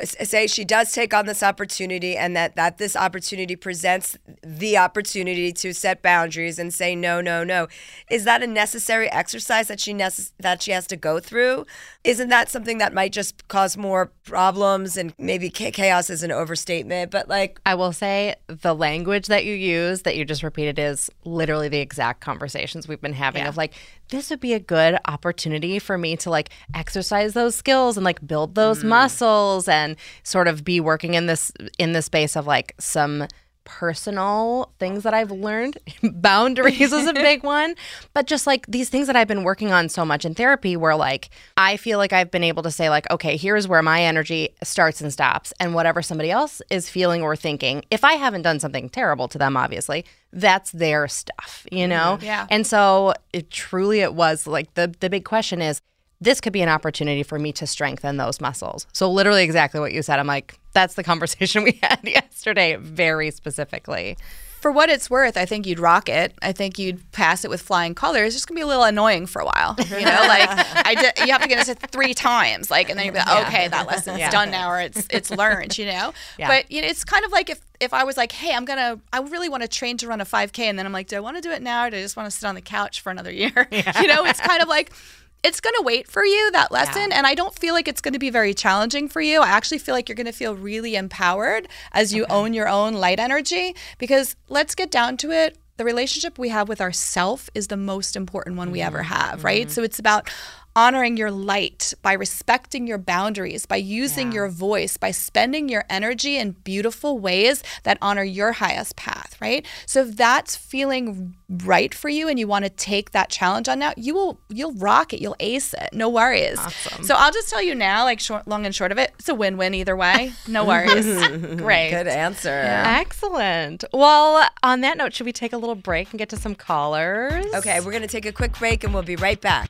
say she does take on this opportunity, and that this opportunity presents the opportunity to set boundaries and say no, is that a necessary exercise that she has to go through? Isn't that something that might just cause more problems? And maybe chaos is an overstatement, but like, I will say the language that you use, that you just repeated, is literally the exact conversations we've been having of like, this would be a good opportunity for me to like exercise those skills and like build those muscles and sort of be working in this space of like some personal things that I've learned. Boundaries is a big one. But just like these things that I've been working on so much in therapy where like I feel like I've been able to say like, okay, here's where my energy starts and stops. And whatever somebody else is feeling or thinking, if I haven't done something terrible to them, obviously, that's their stuff, you know? Yeah. And so it was like the big question is, this could be an opportunity for me to strengthen those muscles. So literally exactly what you said. I'm like, that's the conversation we had yesterday, very specifically. For what it's worth, I think you'd rock it. I think you'd pass it with flying colors. It's just going to be a little annoying for a while. You know, like you have to get it 3 times, like, and then you'd be like, okay, that lesson's done now, or it's learned, you know? Yeah. But you know, it's kind of like if I was like, hey, I really want to train to run a 5K, and then I'm like, do I want to do it now, or do I just want to sit on the couch for another year? Yeah. You know, it's kind of like, it's going to wait for you, that lesson. Yeah. And I don't feel like it's going to be very challenging for you. I actually feel like you're going to feel really empowered as you own your own light energy. Because let's get down to it. The relationship we have with ourself is the most important one we ever have, right? So it's about honoring your light by respecting your boundaries, by using your voice, by spending your energy in beautiful ways that honor your highest path, right? So if that's feeling right for you and you want to take that challenge on now, you'll rock it, you'll ace it, no worries. Awesome. So I'll just tell you now, like long and short of it, it's a win-win either way, no worries. Great. Good answer. Yeah. Excellent. Well, on that note, should we take a little break and get to some callers? Okay, we're going to take a quick break and we'll be right back.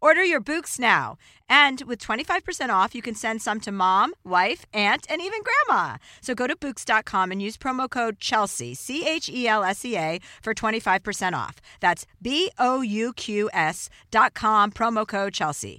Order your Bouqs now. And with 25% off, you can send some to Mom, wife, aunt, and even grandma. So go to Bouqs.com and use promo code Chelsea, CHELSEA, for 25% off. That's BOUQS.com, promo code Chelsea.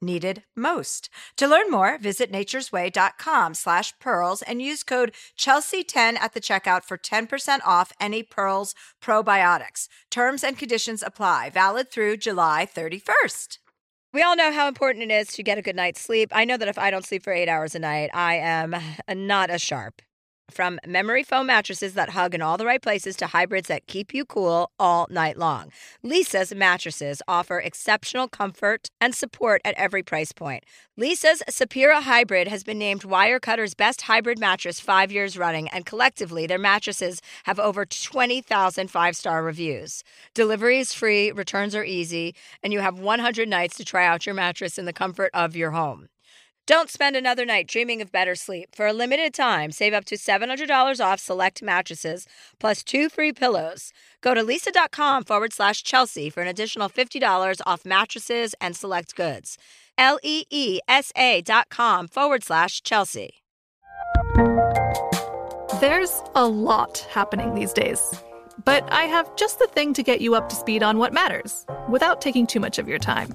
needed most. To learn more, visit naturesway.com/pearls and use code Chelsea10 at the checkout for 10% off any Pearls probiotics. Terms and conditions apply. Valid through July 31st. We all know how important it is to get a good night's sleep. I know that if I don't sleep for 8 hours a night, I am not as sharp. From memory foam mattresses that hug in all the right places to hybrids that keep you cool all night long, Leesa's mattresses offer exceptional comfort and support at every price point. Leesa's Sapira Hybrid has been named Wirecutter's best hybrid mattress 5 years running, and collectively their mattresses have over 20,000 five-star reviews. Delivery is free, returns are easy, and you have 100 nights to try out your mattress in the comfort of your home. Don't spend another night dreaming of better sleep. For a limited time, save up to $700 off select mattresses, plus 2 free pillows. Go to leesa.com/Chelsea for an additional $50 off mattresses and select goods. LEESA.com/Chelsea. There's a lot happening these days, but I have just the thing to get you up to speed on what matters without taking too much of your time.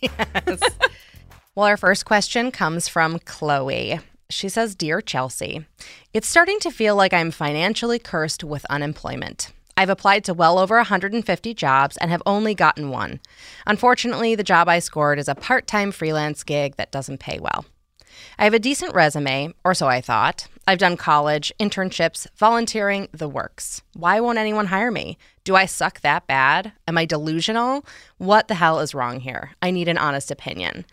Yes. Well, our first question comes from Chloe. She says, Dear Chelsea, it's starting to feel like I'm financially cursed with unemployment. I've applied to well over 150 jobs and have only gotten one. Unfortunately, the job I scored is a part-time freelance gig that doesn't pay well. I have a decent resume, or so I thought. I've done college, internships, volunteering, the works. Why won't anyone hire me? Do I suck that bad? Am I delusional? What the hell is wrong here? I need an honest opinion.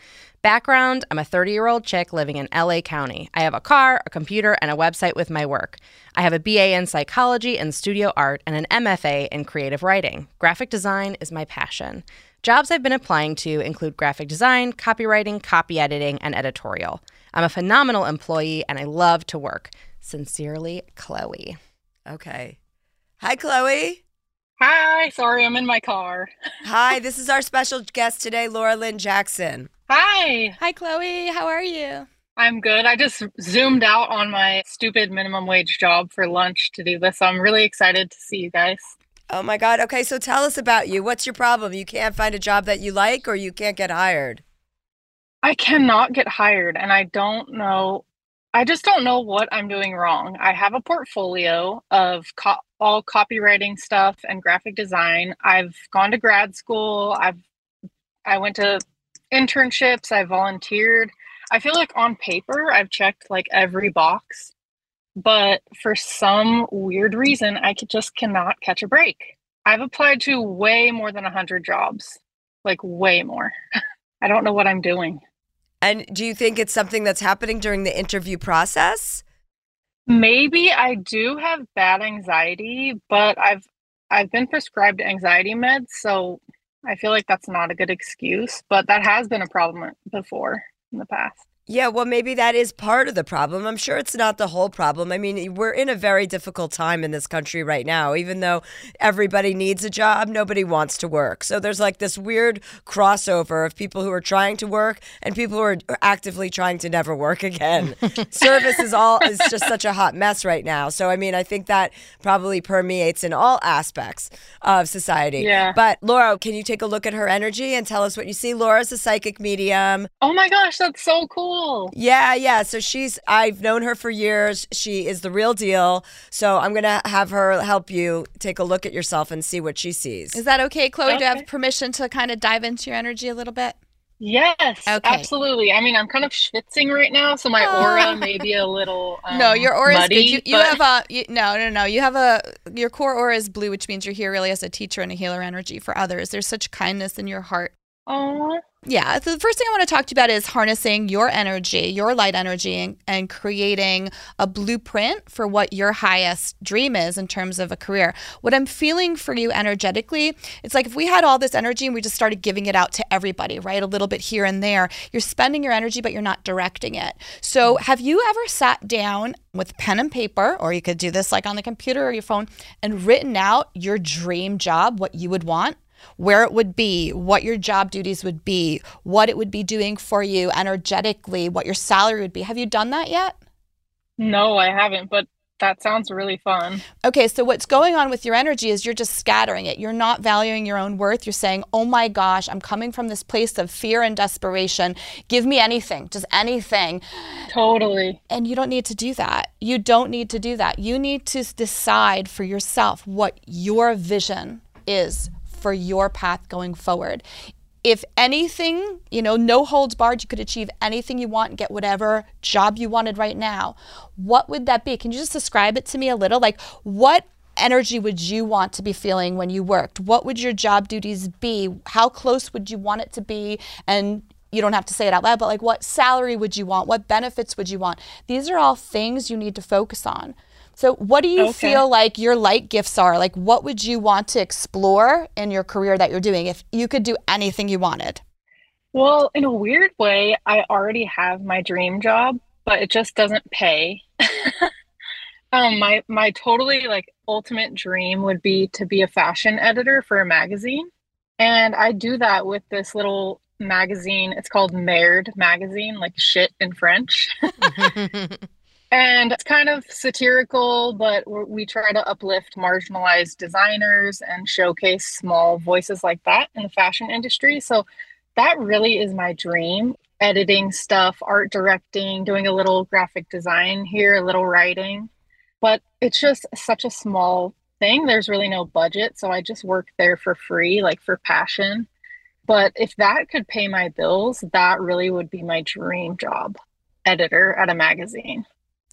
Background, I'm a 30-year-old chick living in LA County. I have a car, a computer, and a website with my work. I have a BA in psychology and studio art and an MFA in creative writing. Graphic design is my passion. Jobs I've been applying to include graphic design, copywriting, copy editing, and editorial. I'm a phenomenal employee, and I love to work. Sincerely, Chloe. Okay. Hi, Chloe. Hi. Sorry, I'm in my car. Hi. This is our special guest today, Laura Lynne Jackson. Hi. Hi, Chloe. How are you? I'm good. I just zoomed out on my stupid minimum wage job for lunch to do this, so I'm really excited to see you guys. Oh, my God. Okay, so tell us about you. What's your problem? You can't find a job that you like, or you can't get hired? I cannot get hired, and I don't know. I just don't know what I'm doing wrong. I have a portfolio of all copywriting stuff and graphic design. I've gone to grad school. I went to internships. I volunteered. I feel like on paper, I've checked like every box, but for some weird reason, I just cannot catch a break. I've applied to way more than 100 jobs, like way more. I don't know what I'm doing. And do you think it's something that's happening during the interview process? Maybe. I do have bad anxiety, but I've been prescribed anxiety meds, so I feel like that's not a good excuse, but that has been a problem before in the past. Yeah, well, maybe that is part of the problem. I'm sure it's not the whole problem. I mean, we're in a very difficult time in this country right now. Even though everybody needs a job, nobody wants to work. So there's like this weird crossover of people who are trying to work and people who are actively trying to never work again. Service is just such a hot mess right now. So, I mean, I think that probably permeates in all aspects of society. Yeah. But Laura, can you take a look at her energy and tell us what you see? Laura's a psychic medium. Oh my gosh, that's so cool. Yeah. So I've known her for years. She is the real deal. So I'm going to have her help you take a look at yourself and see what she sees. Is that okay, Chloe? Okay. Do I have permission to kind of dive into your energy a little bit? Yes, okay. Absolutely. I mean, I'm kind of schwitzing right now, so my aura may be a little no, your aura is good. Your core aura is blue, which means you're here really as a teacher and a healer energy for others. There's such kindness in your heart. Oh, yeah. So the first thing I want to talk to you about is harnessing your energy, your light energy, and creating a blueprint for what your highest dream is in terms of a career. What I'm feeling for you energetically, it's like if we had all this energy and we just started giving it out to everybody, right? A little bit here and there. You're spending your energy, but you're not directing it. So have you ever sat down with pen and paper, or you could do this like on the computer or your phone, and written out your dream job, what you would want? Where it would be, what your job duties would be, what it would be doing for you energetically, what your salary would be. Have you done that yet? No, I haven't, but That sounds really fun. Okay, so what's going on with your energy is you're just scattering it. You're not valuing your own worth. You're saying, oh my gosh, I'm coming from this place of fear and desperation. Give me anything, just anything. Totally. And you don't need to do that. You don't need to do that. You need to decide for yourself what your vision is for your path going forward. If anything, you know, no holds barred, you could achieve anything you want and get whatever job you wanted right now. What would that be? Can you just describe it to me a little? Like, what energy would you want to be feeling when you worked? What would your job duties be? How close would you want it to be? And you don't have to say it out loud, but like, what salary would you want? What benefits would you want? These are all things you need to focus on. So what do you feel like your light gifts are? Like, what would you want to explore in your career that you're doing if you could do anything you wanted? Well, in a weird way, I already have my dream job, but it just doesn't pay. My totally like ultimate dream would be to be a fashion editor for a magazine. And I do that with this little magazine. It's called Merde magazine, like shit in French. And it's kind of satirical, but we try to uplift marginalized designers and showcase small voices like that in the fashion industry. So that really is my dream. Editing stuff, art directing, doing a little graphic design here, a little writing. But it's just such a small thing. There's really no budget. So I just work there for free, like for passion. But if that could pay my bills, that really would be my dream job, editor at a magazine.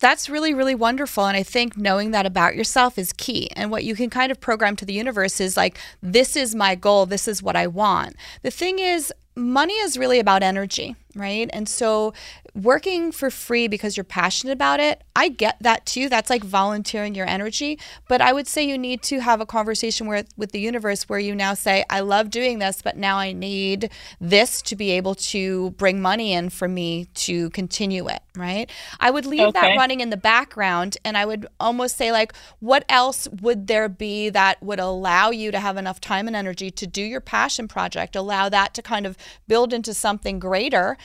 That's really, really wonderful. And I think knowing that about yourself is key. And what you can kind of program to the universe is like, this is my goal. This is what I want. The thing is, money is really about energy, right? And so working for free because you're passionate about it, I get that too. That's like volunteering your energy. But I would say you need to have a conversation with the universe where you now say, I love doing this, but now I need this to be able to bring money in for me to continue it, right? I would leave that running in the background, and I would almost say like, what else would there be that would allow you to have enough time and energy to do your passion project, allow that to kind of build into something greater,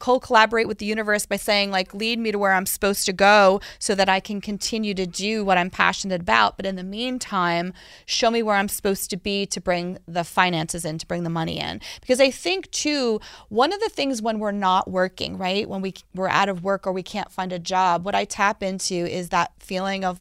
collaborate with the universe by saying like, lead me to where I'm supposed to go so that I can continue to do what I'm passionate about. But in the meantime, show me where I'm supposed to be to bring the finances in, to bring the money in. Because I think too, one of the things when we're not working, right? When we're out of work or we can't find a job, what I tap into is that feeling of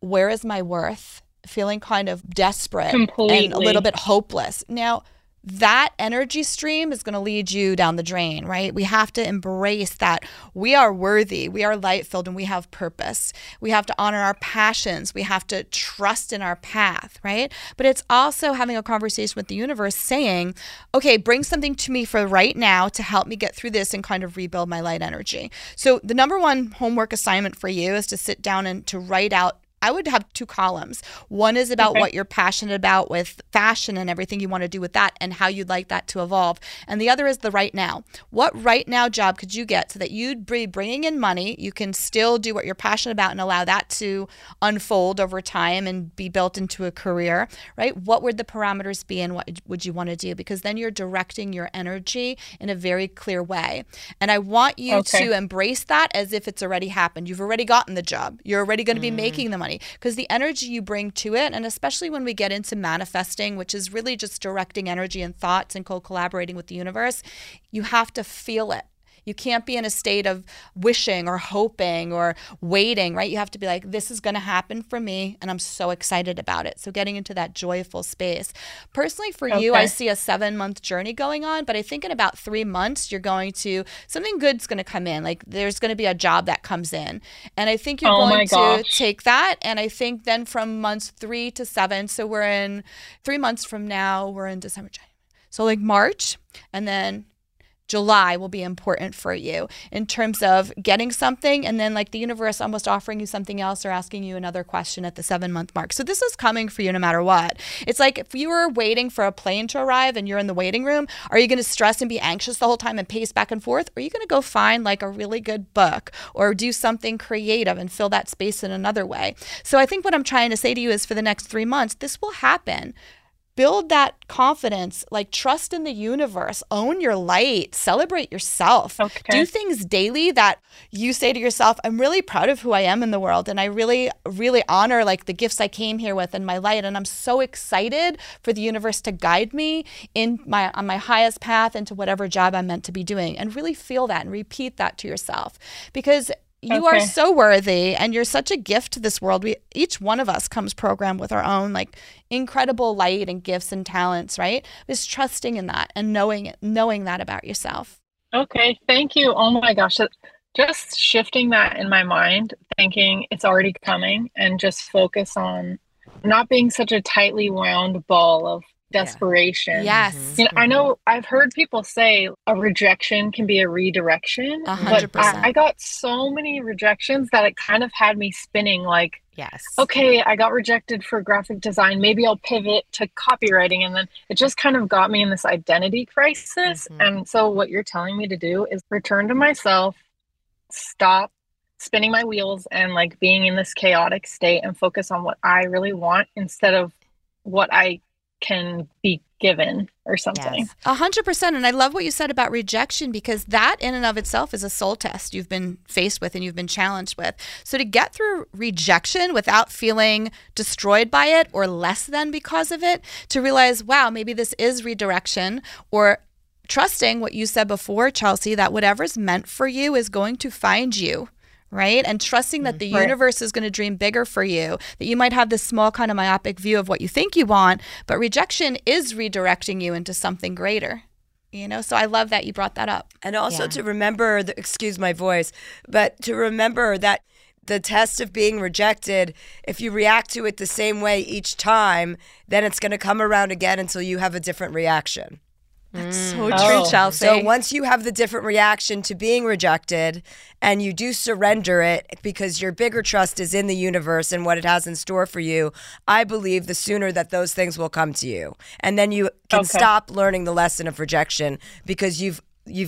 where is my worth? Feeling kind of desperate and a little bit hopeless. Now, that energy stream is going to lead you down the drain, right? We have to embrace that we are worthy, we are light-filled, and we have purpose. We have to honor our passions. We have to trust in our path, right? But it's also having a conversation with the universe saying, okay, bring something to me for right now to help me get through this and kind of rebuild my light energy. So the number one homework assignment for you is to sit down and to write out. I would have two columns. One is about what you're passionate about with fashion and everything you want to do with that and how you'd like that to evolve. And the other is the right now. What right now job could you get so that you'd be bringing in money, you can still do what you're passionate about and allow that to unfold over time and be built into a career, right? What would the parameters be and what would you want to do? Because then you're directing your energy in a very clear way. And I want you to embrace that as if it's already happened. You've already gotten the job. You're already going to be making the money. Because the energy you bring to it, and especially when we get into manifesting, which is really just directing energy and thoughts and collaborating with the universe, you have to feel it. You can't be in a state of wishing or hoping or waiting, right? You have to be like, this is going to happen for me, and I'm so excited about it. So getting into that joyful space. Personally, for you, I see a 7-month journey going on, but I think in about 3 months, you're going to, something good's going to come in. Like there's going to be a job that comes in. And I think you're going to take that. And I think then from months 3 to 7, so we're in 3 months from now, we're in December, January. So like March, and then July will be important for you in terms of getting something and then like the universe almost offering you something else or asking you another question at the 7-month mark. So this is coming for you no matter what. It's like if you were waiting for a plane to arrive and you're in the waiting room, are you going to stress and be anxious the whole time and pace back and forth? Or are you going to go find like a really good book or do something creative and fill that space in another way? So I think what I'm trying to say to you is for the next 3 months, this will happen. build that confidence, like trust in the universe, own your light, celebrate yourself, do things daily that you say to yourself, I'm really proud of who I am in the world. And I really, really honor like the gifts I came here with and my light. And I'm so excited for the universe to guide me in my, on my highest path into whatever job I'm meant to be doing, and really feel that and repeat that to yourself, because you are so worthy, and you're such a gift to this world. We, each one of us comes programmed with our own like incredible light and gifts and talents, right? Just trusting in that and knowing that about yourself. Okay, thank you. Oh my gosh, just shifting that in my mind, thinking it's already coming, and just focus on not being such a tightly wound ball of desperation. Yeah. Yes. You know, I know I've heard people say a rejection can be a redirection, 100%. But I got so many rejections that it kind of had me spinning like, yes, okay, I got rejected for graphic design. Maybe I'll pivot to copywriting. And then it just kind of got me in this identity crisis. Mm-hmm. And so what you're telling me to do is return to myself, stop spinning my wheels and like being in this chaotic state, and focus on what I really want instead of what I can be given or something. 100%. And I love what you said about rejection, because that in and of itself is a soul test you've been faced with and you've been challenged with. So to get through rejection without feeling destroyed by it or less than because of it, to realize, wow, maybe this is redirection, or trusting what you said before, Chelsea, that whatever's meant for you is going to find you. Right? And trusting that the universe is going to dream bigger for you, that you might have this small kind of myopic view of what you think you want, but rejection is redirecting you into something greater. You know, so I love that you brought that up. And also to remember, excuse my voice, but to remember that the test of being rejected, if you react to it the same way each time, then it's going to come around again until you have a different reaction. That's so true, Chelsea. So once you have the different reaction to being rejected and you do surrender it, because your bigger trust is in the universe and what it has in store for you, I believe the sooner that those things will come to you. And then you can stop learning the lesson of rejection, because you've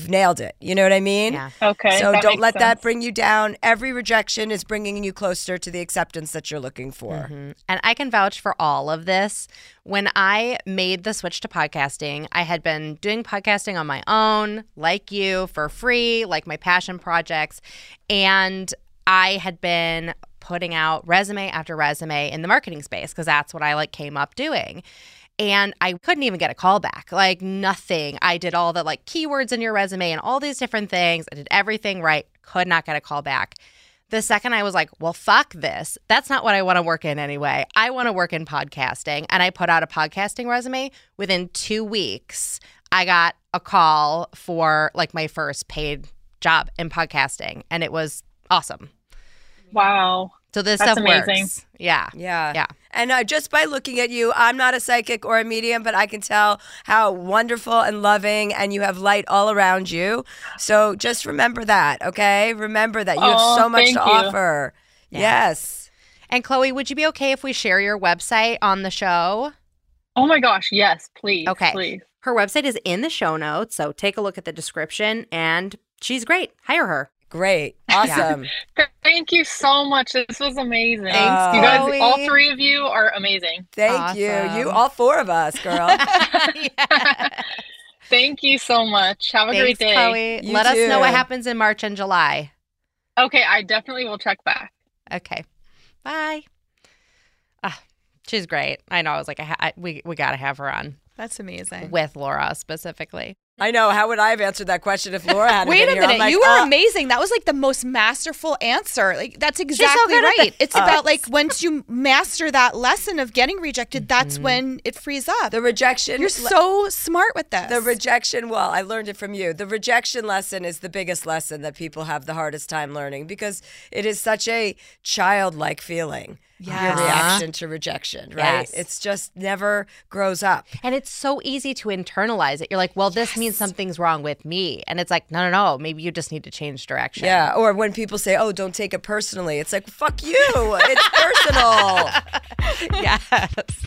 nailed it. You know what I mean? Yeah. Okay. So don't let that bring you down. Every rejection is bringing you closer to the acceptance that you're looking for. Mm-hmm. And I can vouch for all of this. When I made the switch to podcasting, I had been doing podcasting on my own, like you, for free, like my passion projects. And I had been putting out resume after resume in the marketing space, because that's what I like came up doing. And I couldn't even get a call back, like nothing. I did all the like keywords in your resume and all these different things. I did everything right, could not get a call back. The second I was like, well, fuck this. That's not what I want to work in anyway. I want to work in podcasting. And I put out a podcasting resume. Within 2 weeks, I got a call for like my first paid job in podcasting. And it was awesome. Wow. So this stuff works. Yeah. Yeah. Yeah. And just by looking at you, I'm not a psychic or a medium, but I can tell how wonderful and loving, and you have light all around you. So just remember that, okay? Remember that you have so much to offer. Yeah. Yes. And Chloe, would you be okay if we share your website on the show? Oh my gosh, yes, please. Okay. Please. Her website is in the show notes, so take a look at the description, and she's great. Hire her. Great. Awesome. Thank you so much. This was amazing. Thanks, you guys. Chloe. All three of you are amazing. Thank you. You, all four of us, girl. Thank you so much. Have a great day. Chloe. You Let us know what happens in March and July. Okay. I definitely will check back. Okay. Bye. She's great. I know. I was like, we got to have her on. That's amazing. With Laura specifically. I know. How would I have answered that question if Laura hadn't been here? Wait a minute. Like, you were amazing. That was like the most masterful answer. Like, that's exactly right. It's about like once you master that lesson of getting rejected, that's when it frees up. The rejection. You're so smart with this. The rejection. Well, I learned it from you. The rejection lesson is the biggest lesson that people have the hardest time learning, because it is such a childlike feeling. Yes. Your reaction to rejection, right? Yes. It's just never grows up. And it's so easy to internalize it. You're like, well, this means something's wrong with me. And it's like, no, maybe you just need to change direction. Yeah, or when people say, oh, don't take it personally. It's like, fuck you. It's personal. Yes.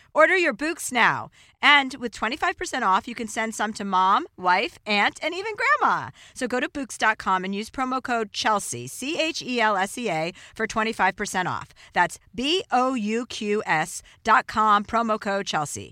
Order your Bouqs now. And with 25% off, you can send some to mom, wife, aunt, and even grandma. So go to Bouqs.com and use promo code Chelsea, C-H-E-L-S-E-A, for 25% off. That's B-O-U-Q-S.com, promo code Chelsea.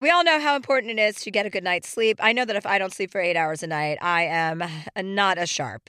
We all know how important it is to get a good night's sleep. I know that if I don't sleep for 8 hours a night, I am not as sharp.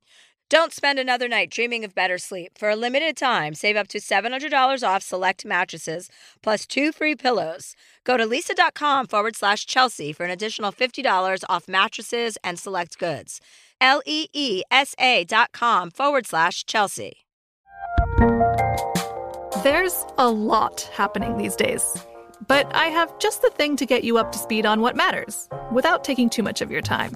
Don't spend another night dreaming of better sleep. For a limited time, save up to $700 off select mattresses, plus 2 free pillows. Go to leesa.com/Chelsea for an additional $50 off mattresses and select goods. LEESA.com/Chelsea. There's a lot happening these days, but I have just the thing to get you up to speed on what matters without taking too much of your time.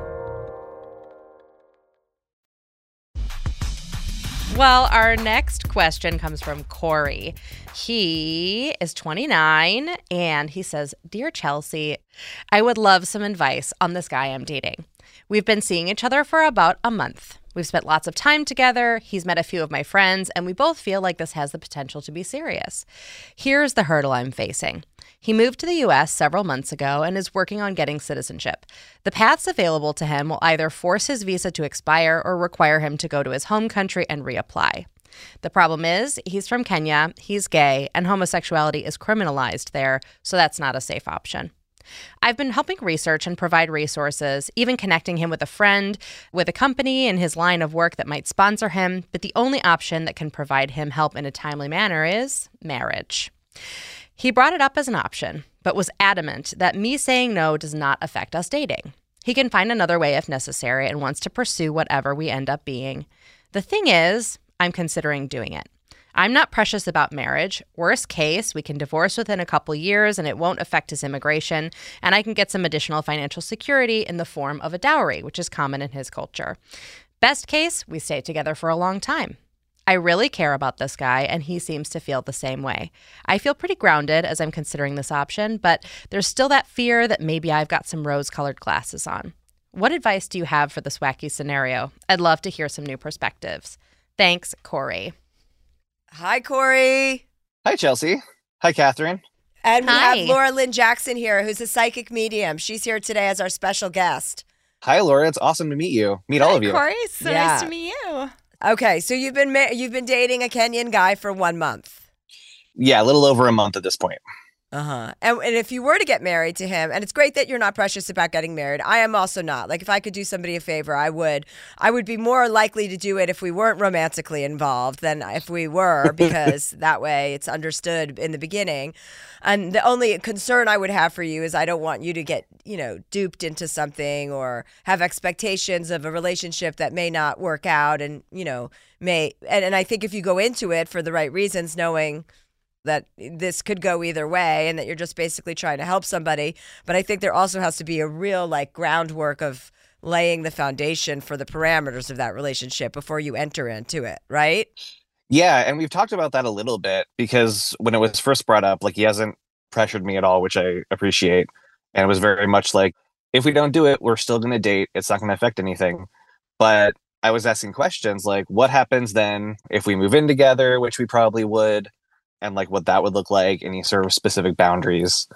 Well, our next question comes from Corey. He is 29, and he says, Dear Chelsea, I would love some advice on this guy I'm dating. We've been seeing each other for about a month. We've spent lots of time together. He's met a few of my friends, and we both feel like this has the potential to be serious. Here's the hurdle I'm facing. He moved to the U.S. several months ago and is working on getting citizenship. The paths available to him will either force his visa to expire or require him to go to his home country and reapply. The problem is, he's from Kenya, he's gay, and homosexuality is criminalized there, so that's not a safe option. I've been helping research and provide resources, even connecting him with a friend, with a company in his line of work that might sponsor him, but the only option that can provide him help in a timely manner is marriage. He brought it up as an option, but was adamant that me saying no does not affect us dating. He can find another way if necessary and wants to pursue whatever we end up being. The thing is, I'm considering doing it. I'm not precious about marriage. Worst case, we can divorce within a couple years and it won't affect his immigration, and I can get some additional financial security in the form of a dowry, which is common in his culture. Best case, we stay together for a long time. I really care about this guy, and he seems to feel the same way. I feel pretty grounded as I'm considering this option, but there's still that fear that maybe I've got some rose-colored glasses on. What advice do you have for this wacky scenario? I'd love to hear some new perspectives. Thanks, Corey. Hi, Corey. Hi, Chelsea. Hi, Catherine. And we have Laura Lynne Jackson here, who's a psychic medium. She's here today as our special guest. Hi, Laura. It's awesome to meet you. Meet all of you. Hi, Corey. So nice to meet you. Okay, so you've been dating a Kenyan guy for 1 month. Yeah, a little over a month at this point. Uh-huh. And if you were to get married to him, and it's great that you're not precious about getting married. I am also not. Like, if I could do somebody a favor, I would. I would be more likely to do it if we weren't romantically involved than if we were, because that way it's understood in the beginning. And the only concern I would have for you is I don't want you to get, duped into something or have expectations of a relationship that may not work out and, and I think if you go into it for the right reasons, knowing that this could go either way and that you're just basically trying to help somebody. But I think there also has to be a real groundwork of laying the foundation for the parameters of that relationship before you enter into it, right? Yeah, and we've talked about that a little bit because when it was first brought up, he hasn't pressured me at all, which I appreciate. And it was very much like, if we don't do it, we're still going to date. It's not going to affect anything. But I was asking questions like, what happens then if we move in together, which we probably would? And what that would look like, any sort of specific boundaries.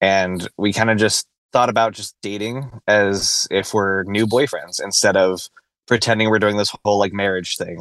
And we kind of just thought about just dating as if we're new boyfriends instead of pretending we're doing this whole marriage thing,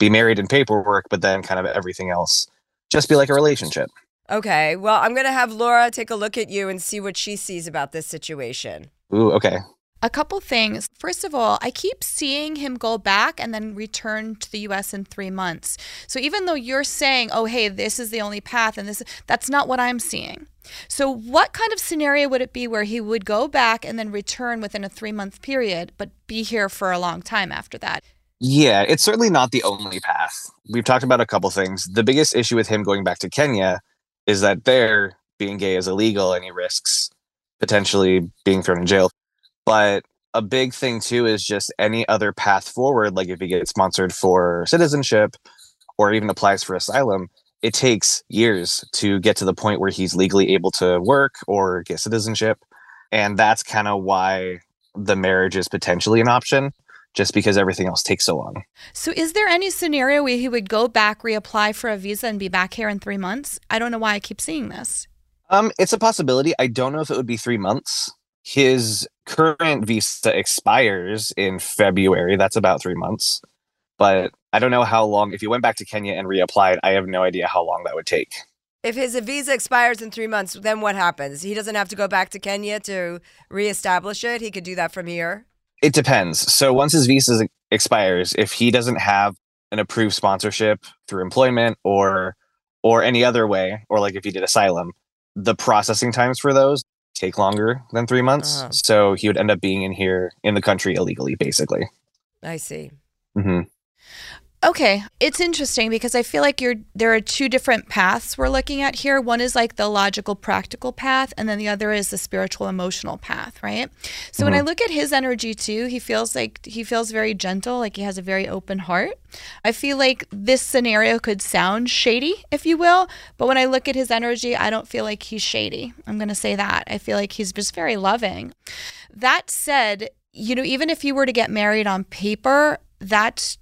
be married in paperwork, but then kind of everything else just be like a relationship. Okay. Well, I'm going to have Laura take a look at you and see what she sees about this situation. Ooh, okay. A couple things. First of all, I keep seeing him go back and then return to the U.S. in 3 months. So even though you're saying, oh, hey, this is the only path, and that's not what I'm seeing. So what kind of scenario would it be where he would go back and then return within a 3-month period, but be here for a long time after that? Yeah, it's certainly not the only path. We've talked about a couple things. The biggest issue with him going back to Kenya is that there, being gay is illegal, and he risks potentially being thrown in jail. But a big thing, too, is just any other path forward, if he gets sponsored for citizenship or even applies for asylum, it takes years to get to the point where he's legally able to work or get citizenship. And that's kind of why the marriage is potentially an option, just because everything else takes so long. So is there any scenario where he would go back, reapply for a visa and be back here in 3 months? I don't know why I keep seeing this. It's a possibility. I don't know if it would be 3 months. His current visa expires in February. That's about 3 months. But I don't know how long. If he went back to Kenya and reapplied, I have no idea how long that would take. If his visa expires in 3 months, then what happens? He doesn't have to go back to Kenya to reestablish it? He could do that from here? It depends. So once his visa expires, if he doesn't have an approved sponsorship through employment or any other way, or if he did asylum, the processing times for those take longer than 3 months. Uh-huh. So he would end up being in here in the country illegally, basically. I see. Mm-hmm. Okay. It's interesting because I feel like there are two different paths we're looking at here. One is the logical, practical path, and then the other is the spiritual, emotional path, right? So mm-hmm. when I look at his energy too, he feels very gentle, he has a very open heart. I feel like this scenario could sound shady, if you will, but when I look at his energy, I don't feel like he's shady. I'm going to say that. I feel like he's just very loving. That said, even if you were to get married on paper, that's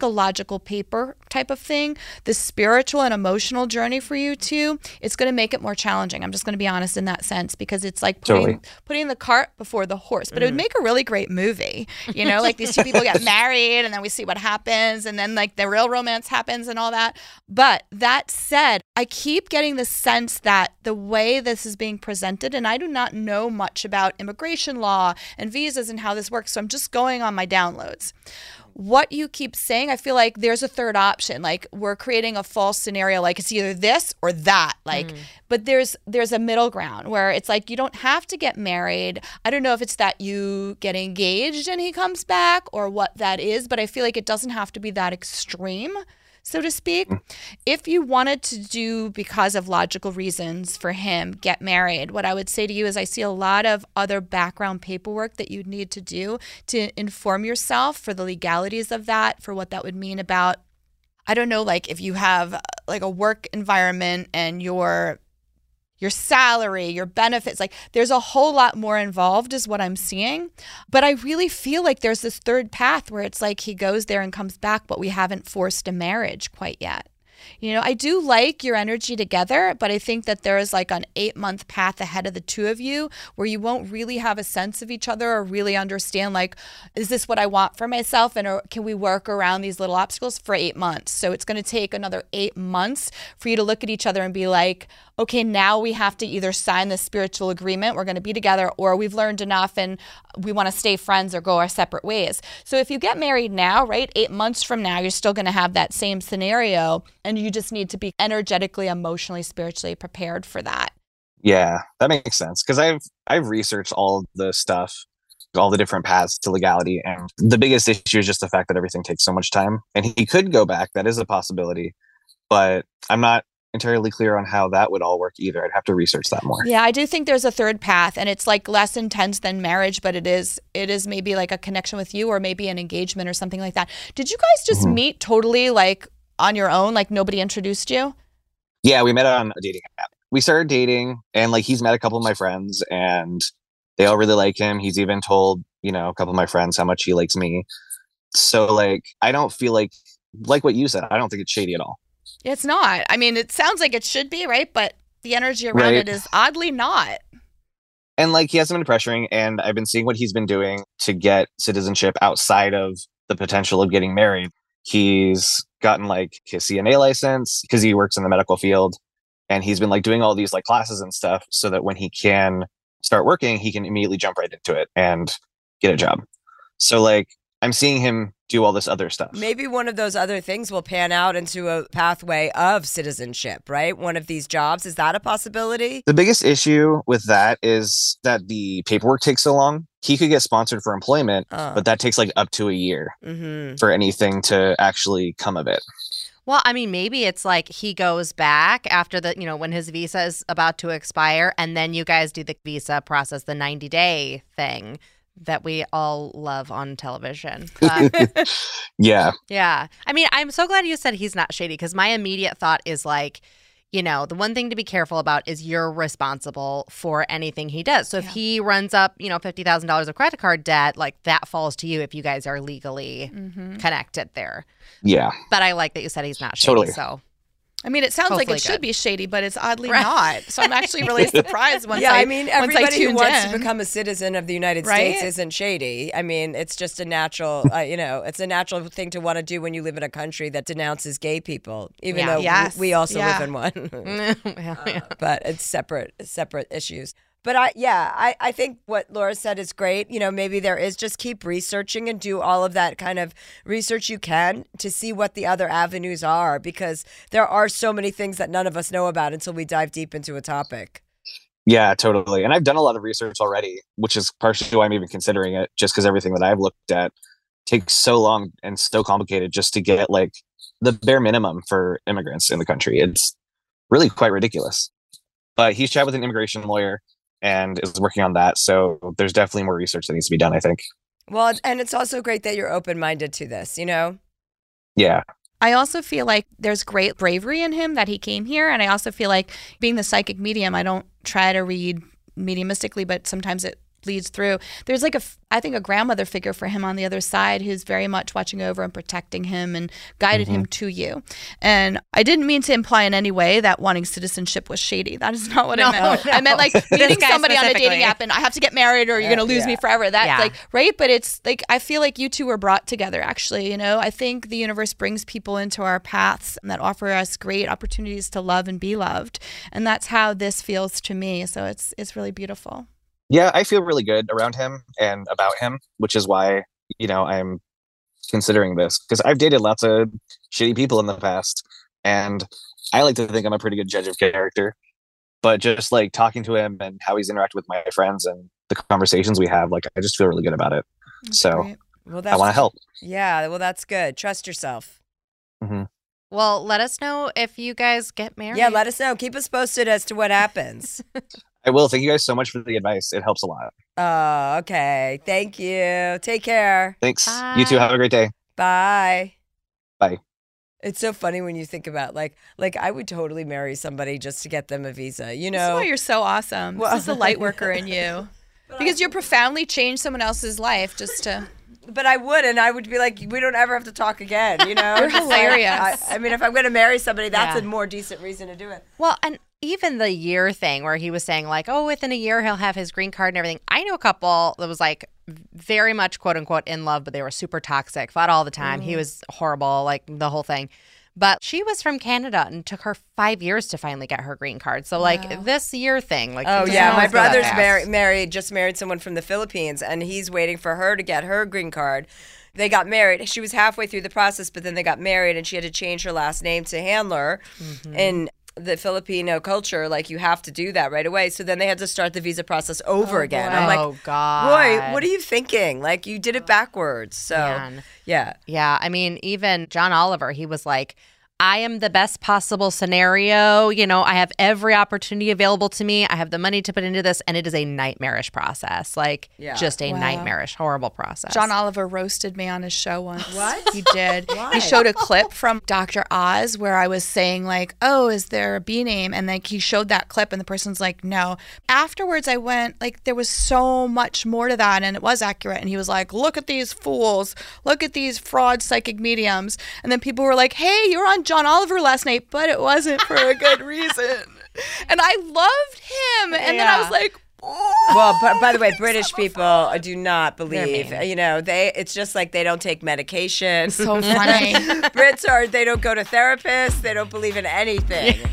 a logical paper type of thing. The spiritual and emotional journey for you too, it's going to make it more challenging. I'm just going to be honest in that sense because it's putting the cart before the horse. But it would make a really great movie. These two people get married and then we see what happens and then the real romance happens and all that. But that said, I keep getting the sense that the way this is being presented, and I do not know much about immigration law and visas and how this works, so I'm just going on my downloads. What you keep saying, I feel like there's a third option. We're creating a false scenario. It's either this or that. But there's a middle ground where it's you don't have to get married. I don't know if it's that you get engaged and he comes back or what that is, but I feel like it doesn't have to be that extreme, so to speak. If you wanted to do, because of logical reasons for him, get married, what I would say to you is I see a lot of other background paperwork that you'd need to do to inform yourself for the legalities of that, for what that would mean about, I don't know, if you have a work environment and your salary, your benefits, there's a whole lot more involved is what I'm seeing. But I really feel like there's this third path where it's he goes there and comes back, but we haven't forced a marriage quite yet. You know, I do like your energy together, but I think that there is like an 8-month path ahead of the two of you where you won't really have a sense of each other or really understand, like, is this what I want for myself? And or can we work around these little obstacles for 8 months? So it's going to take another 8 months for you to look at each other and be like, okay, now we have to either sign this spiritual agreement, we're going to be together, or we've learned enough and we want to stay friends or go our separate ways. So if you get married now, right, 8 months from now, you're still going to have that same scenario, and you just need to be energetically, emotionally, spiritually prepared for that. Yeah, that makes sense, because I've researched all the stuff, all the different paths to legality, and the biggest issue is just the fact that everything takes so much time. And he could go back, that is a possibility, but I'm not entirely clear on how that would all work either. I'd have to research that more. Yeah, I do think there's a third path, and it's like less intense than marriage, but it is maybe like a connection with you or maybe an engagement or something like that. Did you guys just meet totally like on your own? Like nobody introduced you? Yeah, we met on a dating app. We started dating, and like he's met a couple of my friends and they all really like him. He's even told, you know, a couple of my friends how much he likes me. So like, I don't feel like what you said, I don't think it's shady at all. It's not. I mean, it sounds like it should be, right? But the energy around it is oddly not. And like, he hasn't been pressuring, and I've been seeing what he's been doing to get citizenship outside of the potential of getting married. He's gotten like his CNA license because he works in the medical field, and he's been like doing all these like classes and stuff so that when he can start working, he can immediately jump right into it and get a job. So like, I'm seeing him do all this other stuff. Maybe one of those other things will pan out into a pathway of citizenship, right? One of these jobs. Is that a possibility? The biggest issue with that is that the paperwork takes so long. He could get sponsored for employment, but that takes like up to a year for anything to actually come of it. Well, I mean, maybe it's like he goes back after the, you know, when his visa is about to expire, and then you guys do the visa process, the 90-day thing that we all love on television. Yeah. Yeah. I mean, I'm so glad you said he's not shady, because my immediate thought is like, you know, the one thing to be careful about is you're responsible for anything he does. So if he runs up, you know, $50,000 of credit card debt, like that falls to you if you guys are legally connected there. Yeah. But I like that you said he's not shady. Totally. So. I mean, it sounds hopefully like it should be shady, but it's oddly not. So I'm actually really surprised once I tuned in. Yeah, I mean, everybody who wants to become a citizen of the United States isn't shady. I mean, it's just a natural, you know, it's a natural thing to want to do when you live in a country that denounces gay people, even though we also live in one. But it's separate issues. But I think what Laura said is great. You know, maybe there is, just keep researching and do all of that kind of research you can to see what the other avenues are, because there are so many things that none of us know about until we dive deep into a topic. Yeah, totally. And I've done a lot of research already, which is partially why I'm even considering it, just because everything that I've looked at takes so long and so complicated just to get like the bare minimum for immigrants in the country. It's really quite ridiculous. But he's chatted with an immigration lawyer and is working on that. So there's definitely more research that needs to be done, I think. Well, and it's also great that you're open-minded to this, you know? Yeah. I also feel like there's great bravery in him that he came here. And I also feel like, being the psychic medium, I don't try to read mediumistically, but sometimes it leads through. There's like I think a grandmother figure for him on the other side who's very much watching over and protecting him and guided him to you. And I didn't mean to imply in any way that wanting citizenship was shady. That is not what I meant. No. I meant like meeting somebody on a dating app and I have to get married or you're going to lose me forever. That's like, right? But it's like, I feel like you two were brought together actually, you know? I think the universe brings people into our paths that offer us great opportunities to love and be loved. And that's how this feels to me. So it's really beautiful. Yeah, I feel really good around him and about him, which is why, you know, I'm considering this, because I've dated lots of shitty people in the past, and I like to think I'm a pretty good judge of character. But just like talking to him and how he's interacted with my friends and the conversations we have, like, I just feel really good about it. That's great. Well, I want to help. Yeah, well, that's good. Trust yourself. Mm-hmm. Well, let us know if you guys get married. Yeah, let us know. Keep us posted as to what happens. I will. Thank you guys so much for the advice. It helps a lot. Oh, okay. Thank you. Take care. Thanks. Bye. You too. Have a great day. Bye. Bye. It's so funny when you think about, like I would totally marry somebody just to get them a visa, you know? This is why you're so awesome. Well, this is the light worker in you. Because you're profoundly changed someone else's life just to... But I would, and I would be like, we don't ever have to talk again, you know? You're hilarious. Like, I mean, if I'm going to marry somebody, that's a more decent reason to do it. Well, and even the year thing where he was saying, like, oh, within a year he'll have his green card and everything. I knew a couple that was, like, very much, quote-unquote, in love, but they were super toxic, fought all the time. Mm-hmm. He was horrible, like, the whole thing. But she was from Canada and took her 5 years to finally get her green card. So, like, this year thing. Like, oh, yeah. My brother's just married someone from the Philippines, and he's waiting for her to get her green card. They got married. She was halfway through the process, but then they got married, and she had to change her last name to Handler. Mm-hmm. And the Filipino culture, like, you have to do that right away. So then they had to start the visa process over again. Boy. I'm like, oh, God. Roy, what are you thinking? Like, you did it backwards. So, yeah. I mean, even John Oliver, he was like, I am the best possible scenario. You know, I have every opportunity available to me. I have the money to put into this. And it is a nightmarish process. Like, just a nightmarish, horrible process. John Oliver roasted me on his show once. What? He did. He showed a clip from Dr. Oz where I was saying, like, oh, is there a B name? And then he showed that clip and the person's like, no. Afterwards, I went, like, there was so much more to that. And it was accurate. And he was like, look at these fools. Look at these fraud psychic mediums. And then people were like, hey, you're on John Oliver last night, but it wasn't for a good reason. And I loved him. And then I was like, oh. Well, by the way, British people do not believe, you know, it's just like they don't take medication. So funny. Brits are, they don't go to therapists. They don't believe in anything. Yeah.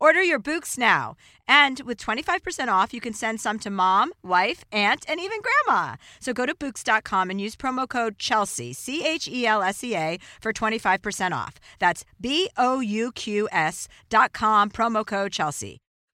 Order your Bouqs now. And with 25% off, you can send some to mom, wife, aunt, and even grandma. So go to Bouqs.com and use promo code Chelsea, C-H-E-L-S-E-A, for 25% off. That's B-O-U-Q-S.com, promo code Chelsea.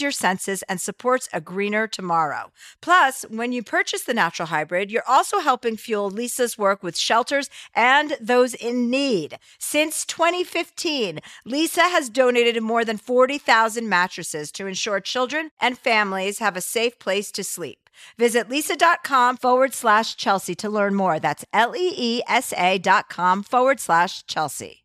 your senses, and supports a greener tomorrow. Plus, when you purchase the Natural Hybrid, you're also helping fuel Leesa's work with shelters and those in need. Since 2015, Leesa has donated more than 40,000 mattresses to ensure children and families have a safe place to sleep. Visit Leesa.com/Chelsea to learn more. That's LEESA.com/Chelsea.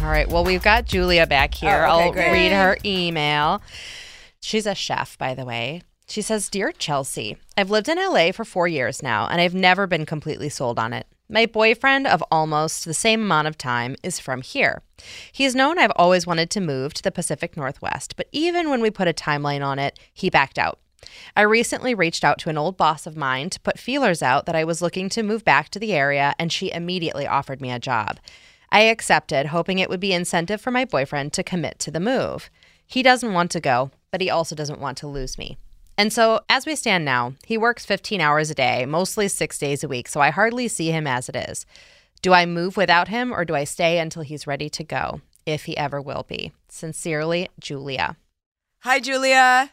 All right. Well, we've got Julia back here. Oh, okay, I'll read her email. She's a chef, by the way. She says, Dear Chelsea, I've lived in LA for 4 years now, and I've never been completely sold on it. My boyfriend of almost the same amount of time is from here. He's known I've always wanted to move to the Pacific Northwest, but even when we put a timeline on it, he backed out. I recently reached out to an old boss of mine to put feelers out that I was looking to move back to the area, and she immediately offered me a job. I accepted, hoping it would be incentive for my boyfriend to commit to the move. He doesn't want to go, but he also doesn't want to lose me. And so as we stand now, he works 15 hours a day, mostly 6 days a week, so I hardly see him as it is. Do I move without him, or do I stay until he's ready to go, if he ever will be? Sincerely, Julia. Hi, Julia.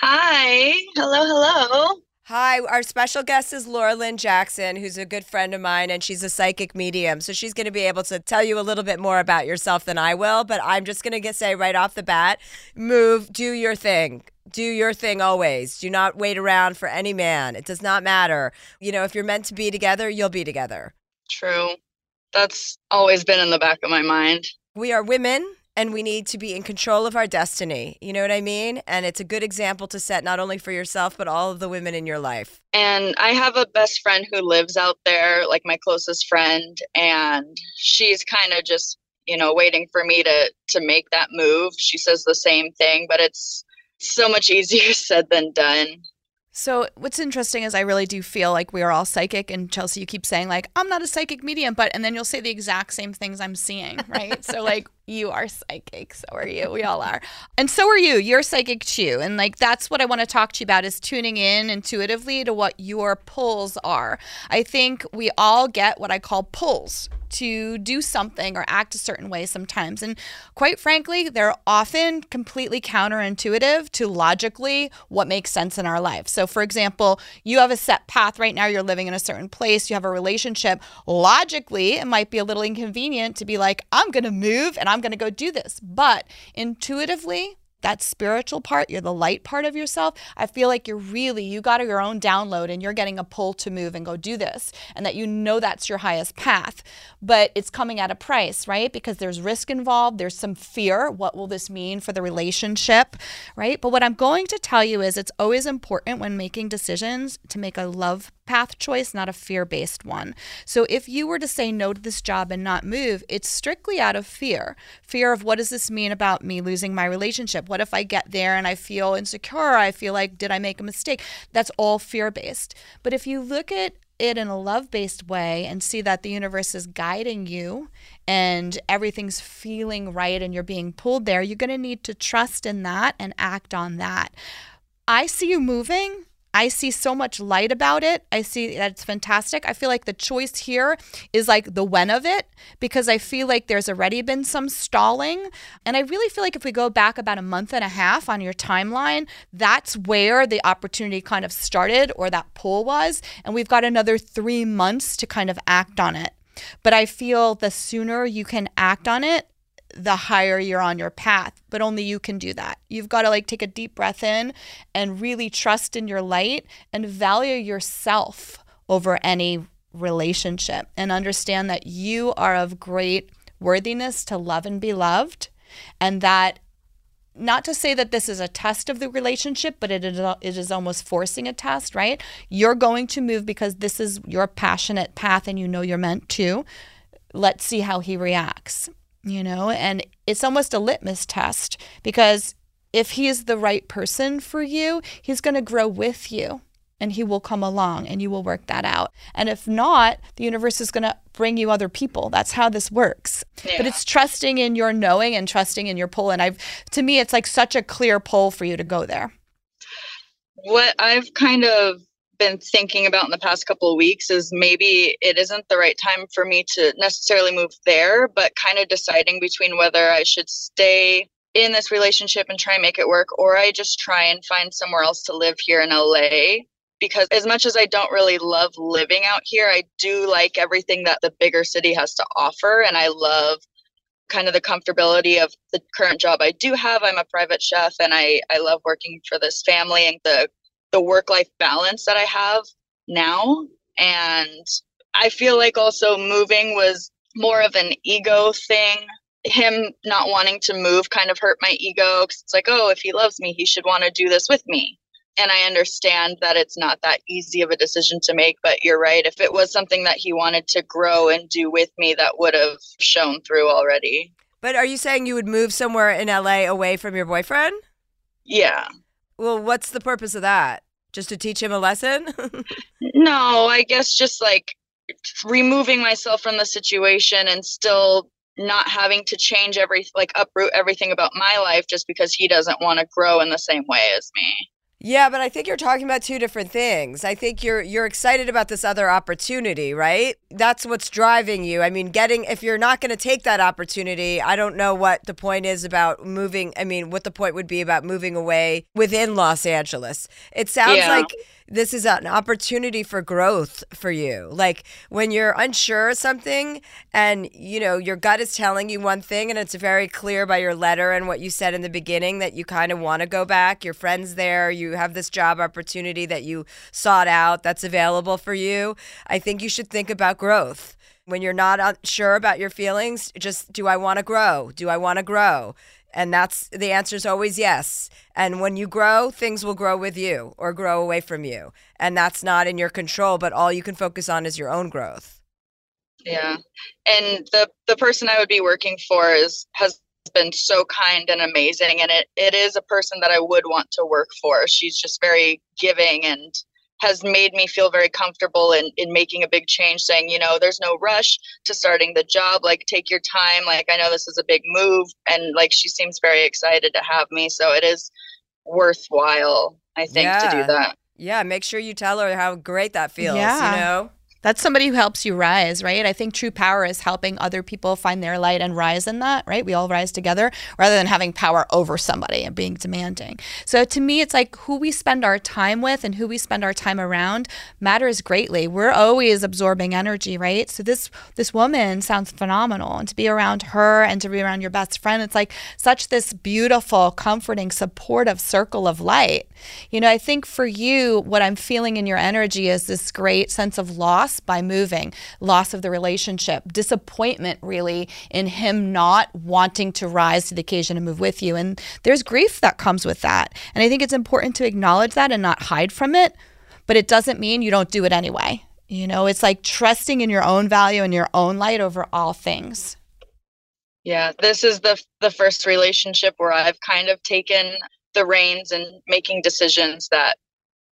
Hi. Hello, hello. Hi. Our special guest is Laura Lynne Jackson, who's a good friend of mine, and she's a psychic medium. So she's going to be able to tell you a little bit more about yourself than I will, but I'm just going to say right off the bat, move, do your thing. Do your thing always. Do not wait around for any man. It does not matter. You know, if you're meant to be together, you'll be together. True. That's always been in the back of my mind. We are women. And we need to be in control of our destiny. You know what I mean? And it's a good example to set not only for yourself, but all of the women in your life. And I have a best friend who lives out there, like my closest friend. And she's kind of just, you know, waiting for me to make that move. She says the same thing, but it's so much easier said than done. So what's interesting is I really do feel like we are all psychic, and Chelsea, you keep saying like, I'm not a psychic medium, but, and then you'll say the exact same things I'm seeing, right? So like, you are psychic, so are you, we all are. And so are you, you're psychic too. And like, that's what I want to talk to you about is tuning in intuitively to what your pulls are. I think we all get what I call pulls to do something or act a certain way sometimes. And quite frankly, they're often completely counterintuitive to logically what makes sense in our life. So for example, you have a set path right now, you're living in a certain place, you have a relationship. Logically, it might be a little inconvenient to be like, I'm going to move and I'm going to go do this. But intuitively, that spiritual part, you're the light part of yourself, I feel like you're really, you got your own download and you're getting a pull to move and go do this, and that you know that's your highest path. But it's coming at a price, right? Because there's risk involved, there's some fear. What will this mean for the relationship, right? But what I'm going to tell you is it's always important when making decisions to make a love path choice, not a fear-based one. So if you were to say no to this job and not move, it's strictly out of fear. Fear of what does this mean about me losing my relationship? What if I get there and I feel insecure? I feel like, did I make a mistake? That's all fear-based. But if you look at it in a love-based way and see that the universe is guiding you and everything's feeling right and you're being pulled there, you're going to need to trust in that and act on that. I see you moving. I see so much light about it. I see that it's fantastic. I feel like the choice here is like the when of it, because I feel like there's already been some stalling. And I really feel like if we go back about a month and a half on your timeline, that's where the opportunity kind of started, or that pull was. And we've got another 3 months to kind of act on it. But I feel the sooner you can act on it, the higher you're on your path, but only you can do that. You've got to like take a deep breath in and really trust in your light and value yourself over any relationship, and understand that you are of great worthiness to love and be loved. And that, not to say that this is a test of the relationship, but it is almost forcing a test, right? You're going to move because this is your passionate path and you know you're meant to. Let's see how he reacts. You know, and it's almost a litmus test, because if he is the right person for you, he's going to grow with you and he will come along and you will work that out. And if not, the universe is going to bring you other people. That's how this works. Yeah. But it's trusting in your knowing and trusting in your pull. And to me, it's like such a clear pull for you to go there. What I've kind of been thinking about in the past couple of weeks is maybe it isn't the right time for me to necessarily move there, but kind of deciding between whether I should stay in this relationship and try and make it work, or I just try and find somewhere else to live here in LA. Because as much as I don't really love living out here, I do like everything that the bigger city has to offer. And I love kind of the comfortability of the current job I do have. I'm a private chef, and I love working for this family and the work-life balance that I have now. And I feel like also moving was more of an ego thing him not wanting to move kind of hurt my ego, because it's like, oh, if he loves me, he should want to do this with me. And I understand that it's not that easy of a decision to make, but you're right. If it was something that he wanted to grow and do with me, that would have shown through already. But are you saying you would move somewhere in LA away from your boyfriend? Yeah. Well, what's the purpose of that? Just to teach him a lesson? No, I guess just like removing myself from the situation and still not having to change uproot everything about my life just because he doesn't want to grow in the same way as me. Yeah, but I think you're talking about two different things. I think you're excited about this other opportunity, right? That's what's driving you. I mean, if you're not going to take that opportunity, I don't know what the point is about moving. I mean, what the point would be about moving away within Los Angeles. It sounds like this is an opportunity for growth for you. Like when you're unsure of something and, you know, your gut is telling you one thing and it's very clear by your letter and what you said in the beginning that you kind of want to go back. Your friend's there. You have this job opportunity that you sought out that's available for you. I think you should think about growth. When you're not sure about your feelings, just do I want to grow? Do I want to grow? And that's the answer is always yes. And when you grow, things will grow with you or grow away from you. And that's not in your control, but all you can focus on is your own growth. Yeah. And the person I would be working for has been so kind and amazing. And it is a person that I would want to work for. She's just very giving and has made me feel very comfortable in making a big change, saying, you know, there's no rush to starting the job. Like, take your time. Like, I know this is a big move. And like, she seems very excited to have me. So it is worthwhile, I think, to do that. Yeah. Make sure you tell her how great that feels, you know? That's somebody who helps you rise, right? I think true power is helping other people find their light and rise in that, right? We all rise together rather than having power over somebody and being demanding. So to me, it's like who we spend our time with and who we spend our time around matters greatly. We're always absorbing energy, right? So this woman sounds phenomenal. And to be around her and to be around your best friend, it's like such this beautiful, comforting, supportive circle of light. You know, I think for you, what I'm feeling in your energy is this great sense of loss by moving, loss of the relationship, disappointment really in him not wanting to rise to the occasion and move with you. And there's grief that comes with that. And I think it's important to acknowledge that and not hide from it, but it doesn't mean you don't do it anyway. You know, it's like trusting in your own value and your own light over all things. Yeah, this is the first relationship where I've kind of taken the reins and making decisions that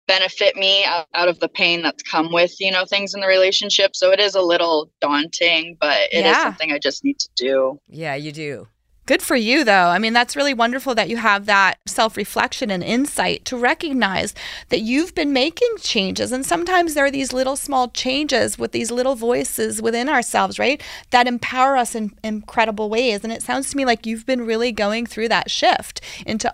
benefit me out of the pain that's come with, you know, things in the relationship. So it is a little daunting, but it is something I just need to do. Yeah, you do. Good for you, though. I mean, that's really wonderful that you have that self-reflection and insight to recognize that you've been making changes. And sometimes there are these little small changes with these little voices within ourselves, right, that empower us in incredible ways. And it sounds to me like you've been really going through that shift into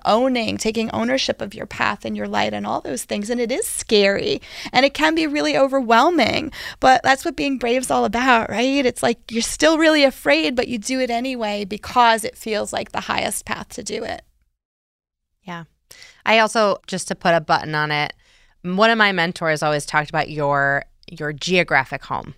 taking ownership of your path and your light and all those things. And it is scary and it can be really overwhelming, but that's what being brave is all about, right? It's like you're still really afraid, but you do it anyway because it feels like the highest path to do it. Yeah. I also, just to put a button on it, one of my mentors always talked about your geographic home.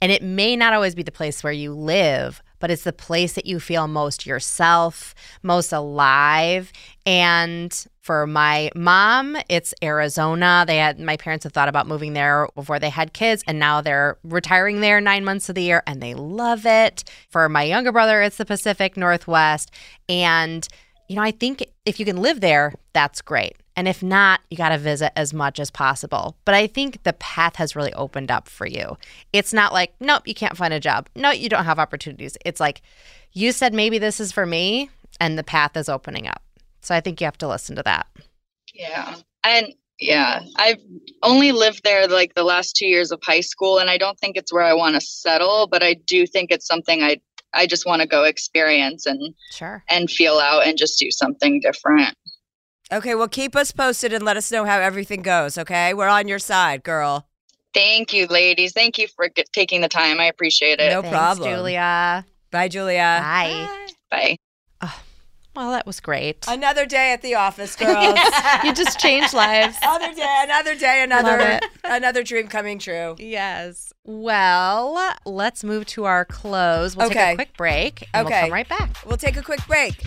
And it may not always be the place where you live, but it's the place that you feel most yourself, most alive. And for my mom, it's Arizona. My parents have thought about moving there before they had kids, and now they're retiring there 9 months of the year, and they love it. For my younger brother, it's the Pacific Northwest. And, you know, I think if you can live there, that's great. And if not, you got to visit as much as possible. But I think the path has really opened up for you. It's not like, nope, you can't find a job. No, you don't have opportunities. It's like you said, maybe this is for me, and the path is opening up. So I think you have to listen to that. Yeah. And yeah, I've only lived there like the last 2 years of high school, and I don't think it's where I want to settle, but I do think it's something I just want to go experience and feel out and just do something different. Okay, well, keep us posted and let us know how everything goes, okay? We're on your side, girl. Thank you, ladies. Thank you for taking the time. I appreciate it. No problem. Thanks, Julia. Bye, Julia. Bye. Bye. Bye. Oh, Well, that was great. Another day at the office, girls. You just changed lives. Another dream coming true. Yes. Well, let's move to our close. We'll take a quick break, and we'll come right back. We'll take a quick break.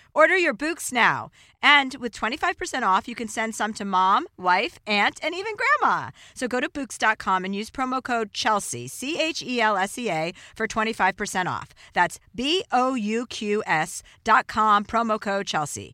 Order your Bouqs now. And with 25% off, you can send some to mom, wife, aunt, and even grandma. So go to Bouqs.com and use promo code Chelsea, C-H-E-L-S-E-A, for 25% off. That's B-O-U-Q-S.com, promo code Chelsea.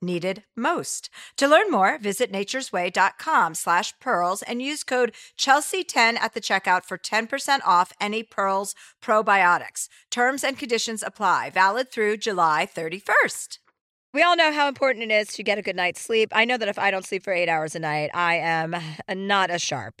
needed most. To learn more, visit naturesway.com/pearls and use code Chelsea10 at the checkout for 10% off any Pearls probiotics. Terms and conditions apply. Valid through July 31st. We all know how important it is to get a good night's sleep. I know that if I don't sleep for 8 hours a night, I am not as sharp.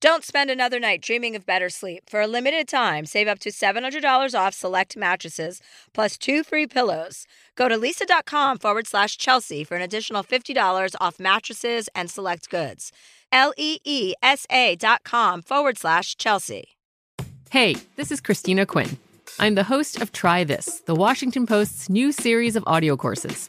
Don't spend another night dreaming of better sleep. For a limited time, save up to $700 off select mattresses, plus 2 free pillows. Go to leesa.com/Chelsea for an additional $50 off mattresses and select goods. LEESA.com/Chelsea. Hey, this is Christina Quinn. I'm the host of Try This, the Washington Post's new series of audio courses.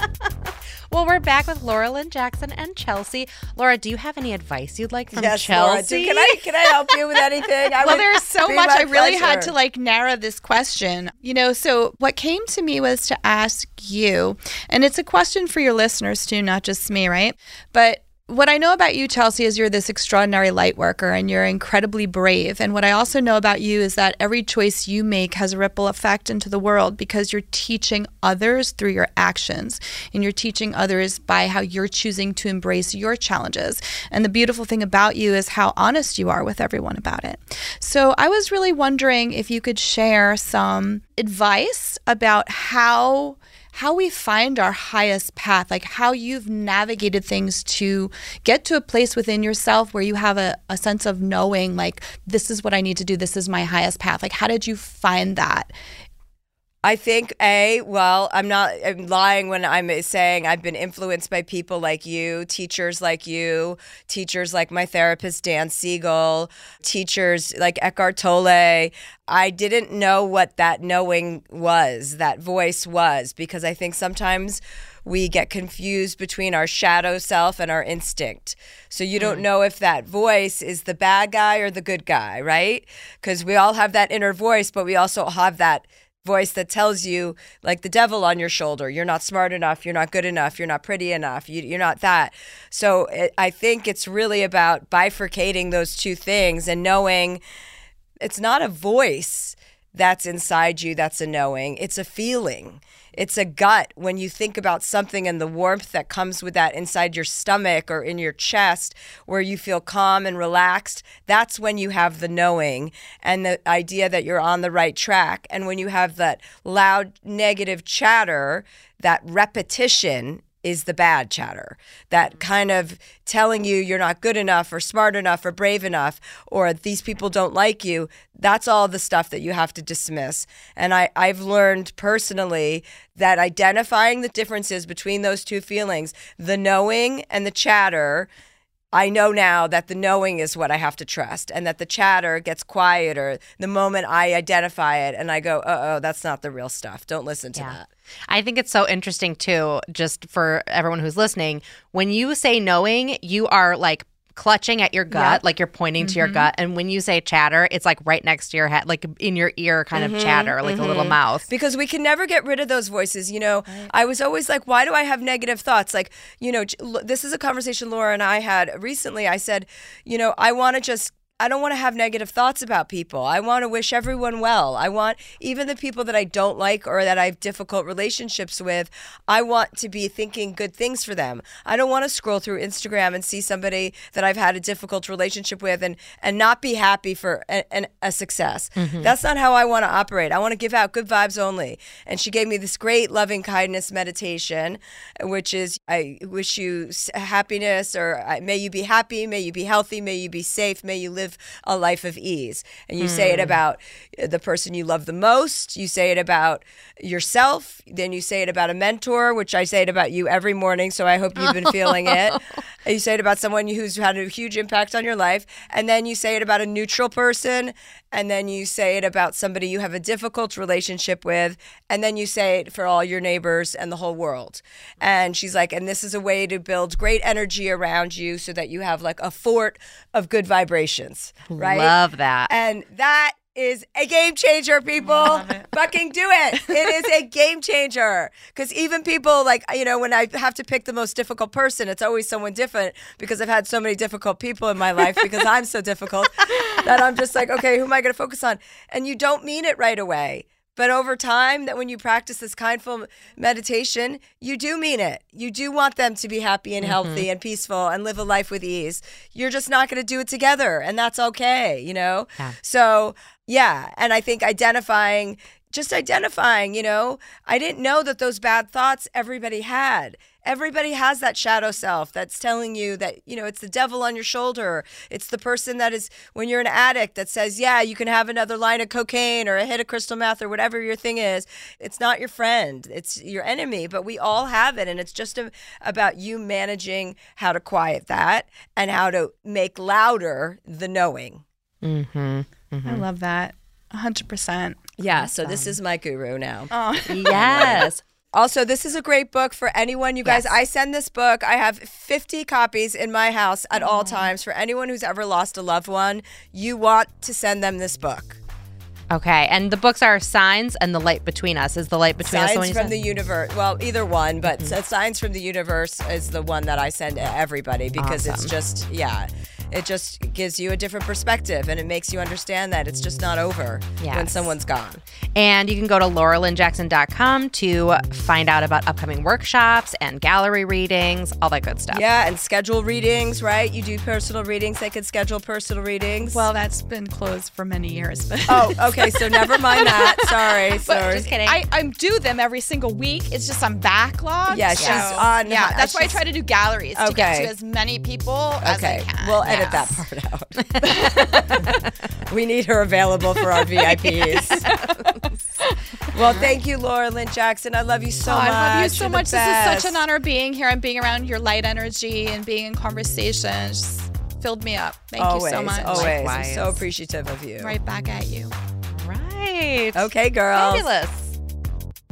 back. Well, we're back with Laura Lynne Jackson and Chelsea. Laura, do you have any advice you'd like from Chelsea? Laura, can I help you with anything? Well, there's so much. I really had to narrow this question. So what came to me was to ask you, and it's a question for your listeners too, not just me, right? But what I know about you, Chelsea, is you're this extraordinary light worker and you're incredibly brave. And what I also know about you is that every choice you make has a ripple effect into the world because you're teaching others through your actions, and you're teaching others by how you're choosing to embrace your challenges. And the beautiful thing about you is how honest you are with everyone about it. So I was really wondering if you could share some advice about how we find our highest path, like how you've navigated things to get to a place within yourself where you have a sense of knowing, like, this is what I need to do, this is my highest path. Like, how did you find that? I think, I'm lying when I'm saying I've been influenced by people like you, teachers like my therapist, Dan Siegel, teachers like Eckhart Tolle. I didn't know what that knowing was, that voice was, because I think sometimes we get confused between our shadow self and our instinct. So you don't know if that voice is the bad guy or the good guy, right? Because we all have that inner voice, but we also have that voice that tells you, like the devil on your shoulder, you're not smart enough, you're not good enough, you're not pretty enough, you're not that. So I think it's really about bifurcating those two things and knowing it's not a voice that's inside you that's a knowing, it's a feeling. It's a gut when you think about something and the warmth that comes with that inside your stomach or in your chest where you feel calm and relaxed. That's when you have the knowing and the idea that you're on the right track. And when you have that loud negative chatter, that repetition is the bad chatter. That kind of telling you you're not good enough or smart enough or brave enough or these people don't like you, that's all the stuff that you have to dismiss. And I've learned personally that identifying the differences between those two feelings, the knowing and the chatter, I know now that the knowing is what I have to trust and that the chatter gets quieter the moment I identify it and I go, uh-oh, that's not the real stuff. Don't listen to that. I think it's so interesting, too, just for everyone who's listening. When you say knowing, you are like clutching at your gut, like you're pointing to your gut. And when you say chatter, it's like right next to your head, like in your ear kind of chatter, like a little mouth. Because we can never get rid of those voices. You know, I was always like, why do I have negative thoughts? Like, you know, this is a conversation Laura and I had recently. I said, you know, I don't want to have negative thoughts about people. I want to wish everyone well. I want even the people that I don't like or that I have difficult relationships with, I want to be thinking good things for them. I don't want to scroll through Instagram and see somebody that I've had a difficult relationship with and not be happy for a success. That's not how I want to operate. I want to give out good vibes only. And she gave me this great loving kindness meditation, which is I wish you happiness, or may you be happy, may you be healthy, may you be safe, may you live a life of ease. And you say it about the person you love the most, you say it about yourself, then you say it about a mentor, which I say it about you every morning, so I hope you've been feeling it. You say it about someone who's had a huge impact on your life, and then you say it about a neutral person, and then you say it about somebody you have a difficult relationship with, and then you say it for all your neighbors and the whole world. And she's like, and this is a way to build great energy around you so that you have like a fort of good vibrations. Right? Love that. And that is a game changer, people. Fucking do it. It is a game changer. Because even people like, you know, when I have to pick the most difficult person, it's always someone different because I've had so many difficult people in my life because I'm so difficult that I'm just like, okay, who am I going to focus on? And you don't mean it right away. But over time, that when you practice this kindful meditation, you do mean it. You do want them to be happy and healthy and peaceful and live a life with ease. You're just not going to do it together, and that's okay, you know? Yeah. So, yeah, and I think identifying, you know, I didn't know that those bad thoughts everybody had. Everybody has that shadow self that's telling you that, you know, it's the devil on your shoulder. It's the person that is, when you're an addict, that says, yeah, you can have another line of cocaine or a hit of crystal meth or whatever your thing is. It's not your friend. It's your enemy. But we all have it. And it's just about you managing how to quiet that and how to make louder the knowing. I love that. 100%. Yeah. Awesome. So this is my guru now. Oh. Yes. Also, this is a great book for anyone. You guys, I send this book. I have 50 copies in my house at all times. For anyone who's ever lost a loved one, you want to send them this book. Okay, and the books are Signs and The Light Between Us. Is The Light Between Us the one you send? Signs from the Universe. Well, either one, but Signs from the Universe is the one that I send everybody because it's just, it just gives you a different perspective and it makes you understand that it's just not over when someone's gone. And you can go to lauralynnejackson.com to find out about upcoming workshops and gallery readings, all that good stuff. Yeah, and schedule readings, right? You do personal readings. They could schedule personal readings. Well, that's been closed for many years. But oh, okay. So never mind that. Sorry. Just kidding. I do them every single week. It's just I'm backlogged. Yeah, she's on. Yeah, that's why I try to do galleries to get to as many people as I can. Well, edit that part out. We need her available for our VIPs. Well, thank you, Laura Lynne Jackson. I love you so much. I love you so much. This is such an honor being here and being around your light energy and being in conversation. It just filled me up. Thank you so much. Always. Likewise. I'm so appreciative of you. Right back at you. Right. Okay, girl. Fabulous.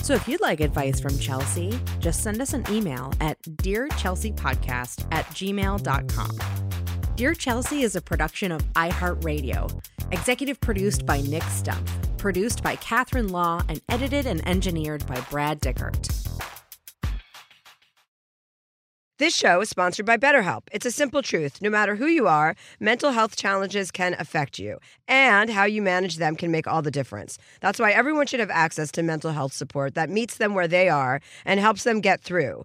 So if you'd like advice from Chelsea, just send us an email at dearchelseapodcast@gmail.com. Dear Chelsea is a production of iHeartRadio, executive produced by Nick Stumpf. produced by Catherine Law and edited and engineered by Brad Dickert. This show is sponsored by BetterHelp. It's a simple truth. No matter who you are, mental health challenges can affect you, and how you manage them can make all the difference. That's why everyone should have access to mental health support that meets them where they are and helps them get through.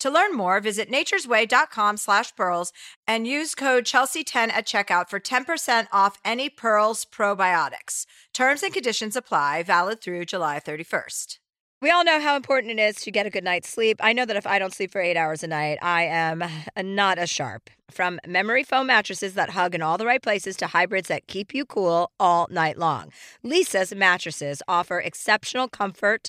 To learn more, visit naturesway.com/pearls and use code CHELSEA10 at checkout for 10% off any Pearls probiotics. Terms and conditions apply, valid through July 31st. We all know how important it is to get a good night's sleep. I know that if I don't sleep for 8 hours a night, I am not as sharp. From memory foam mattresses that hug in all the right places to hybrids that keep you cool all night long, Leesa's mattresses offer exceptional comfort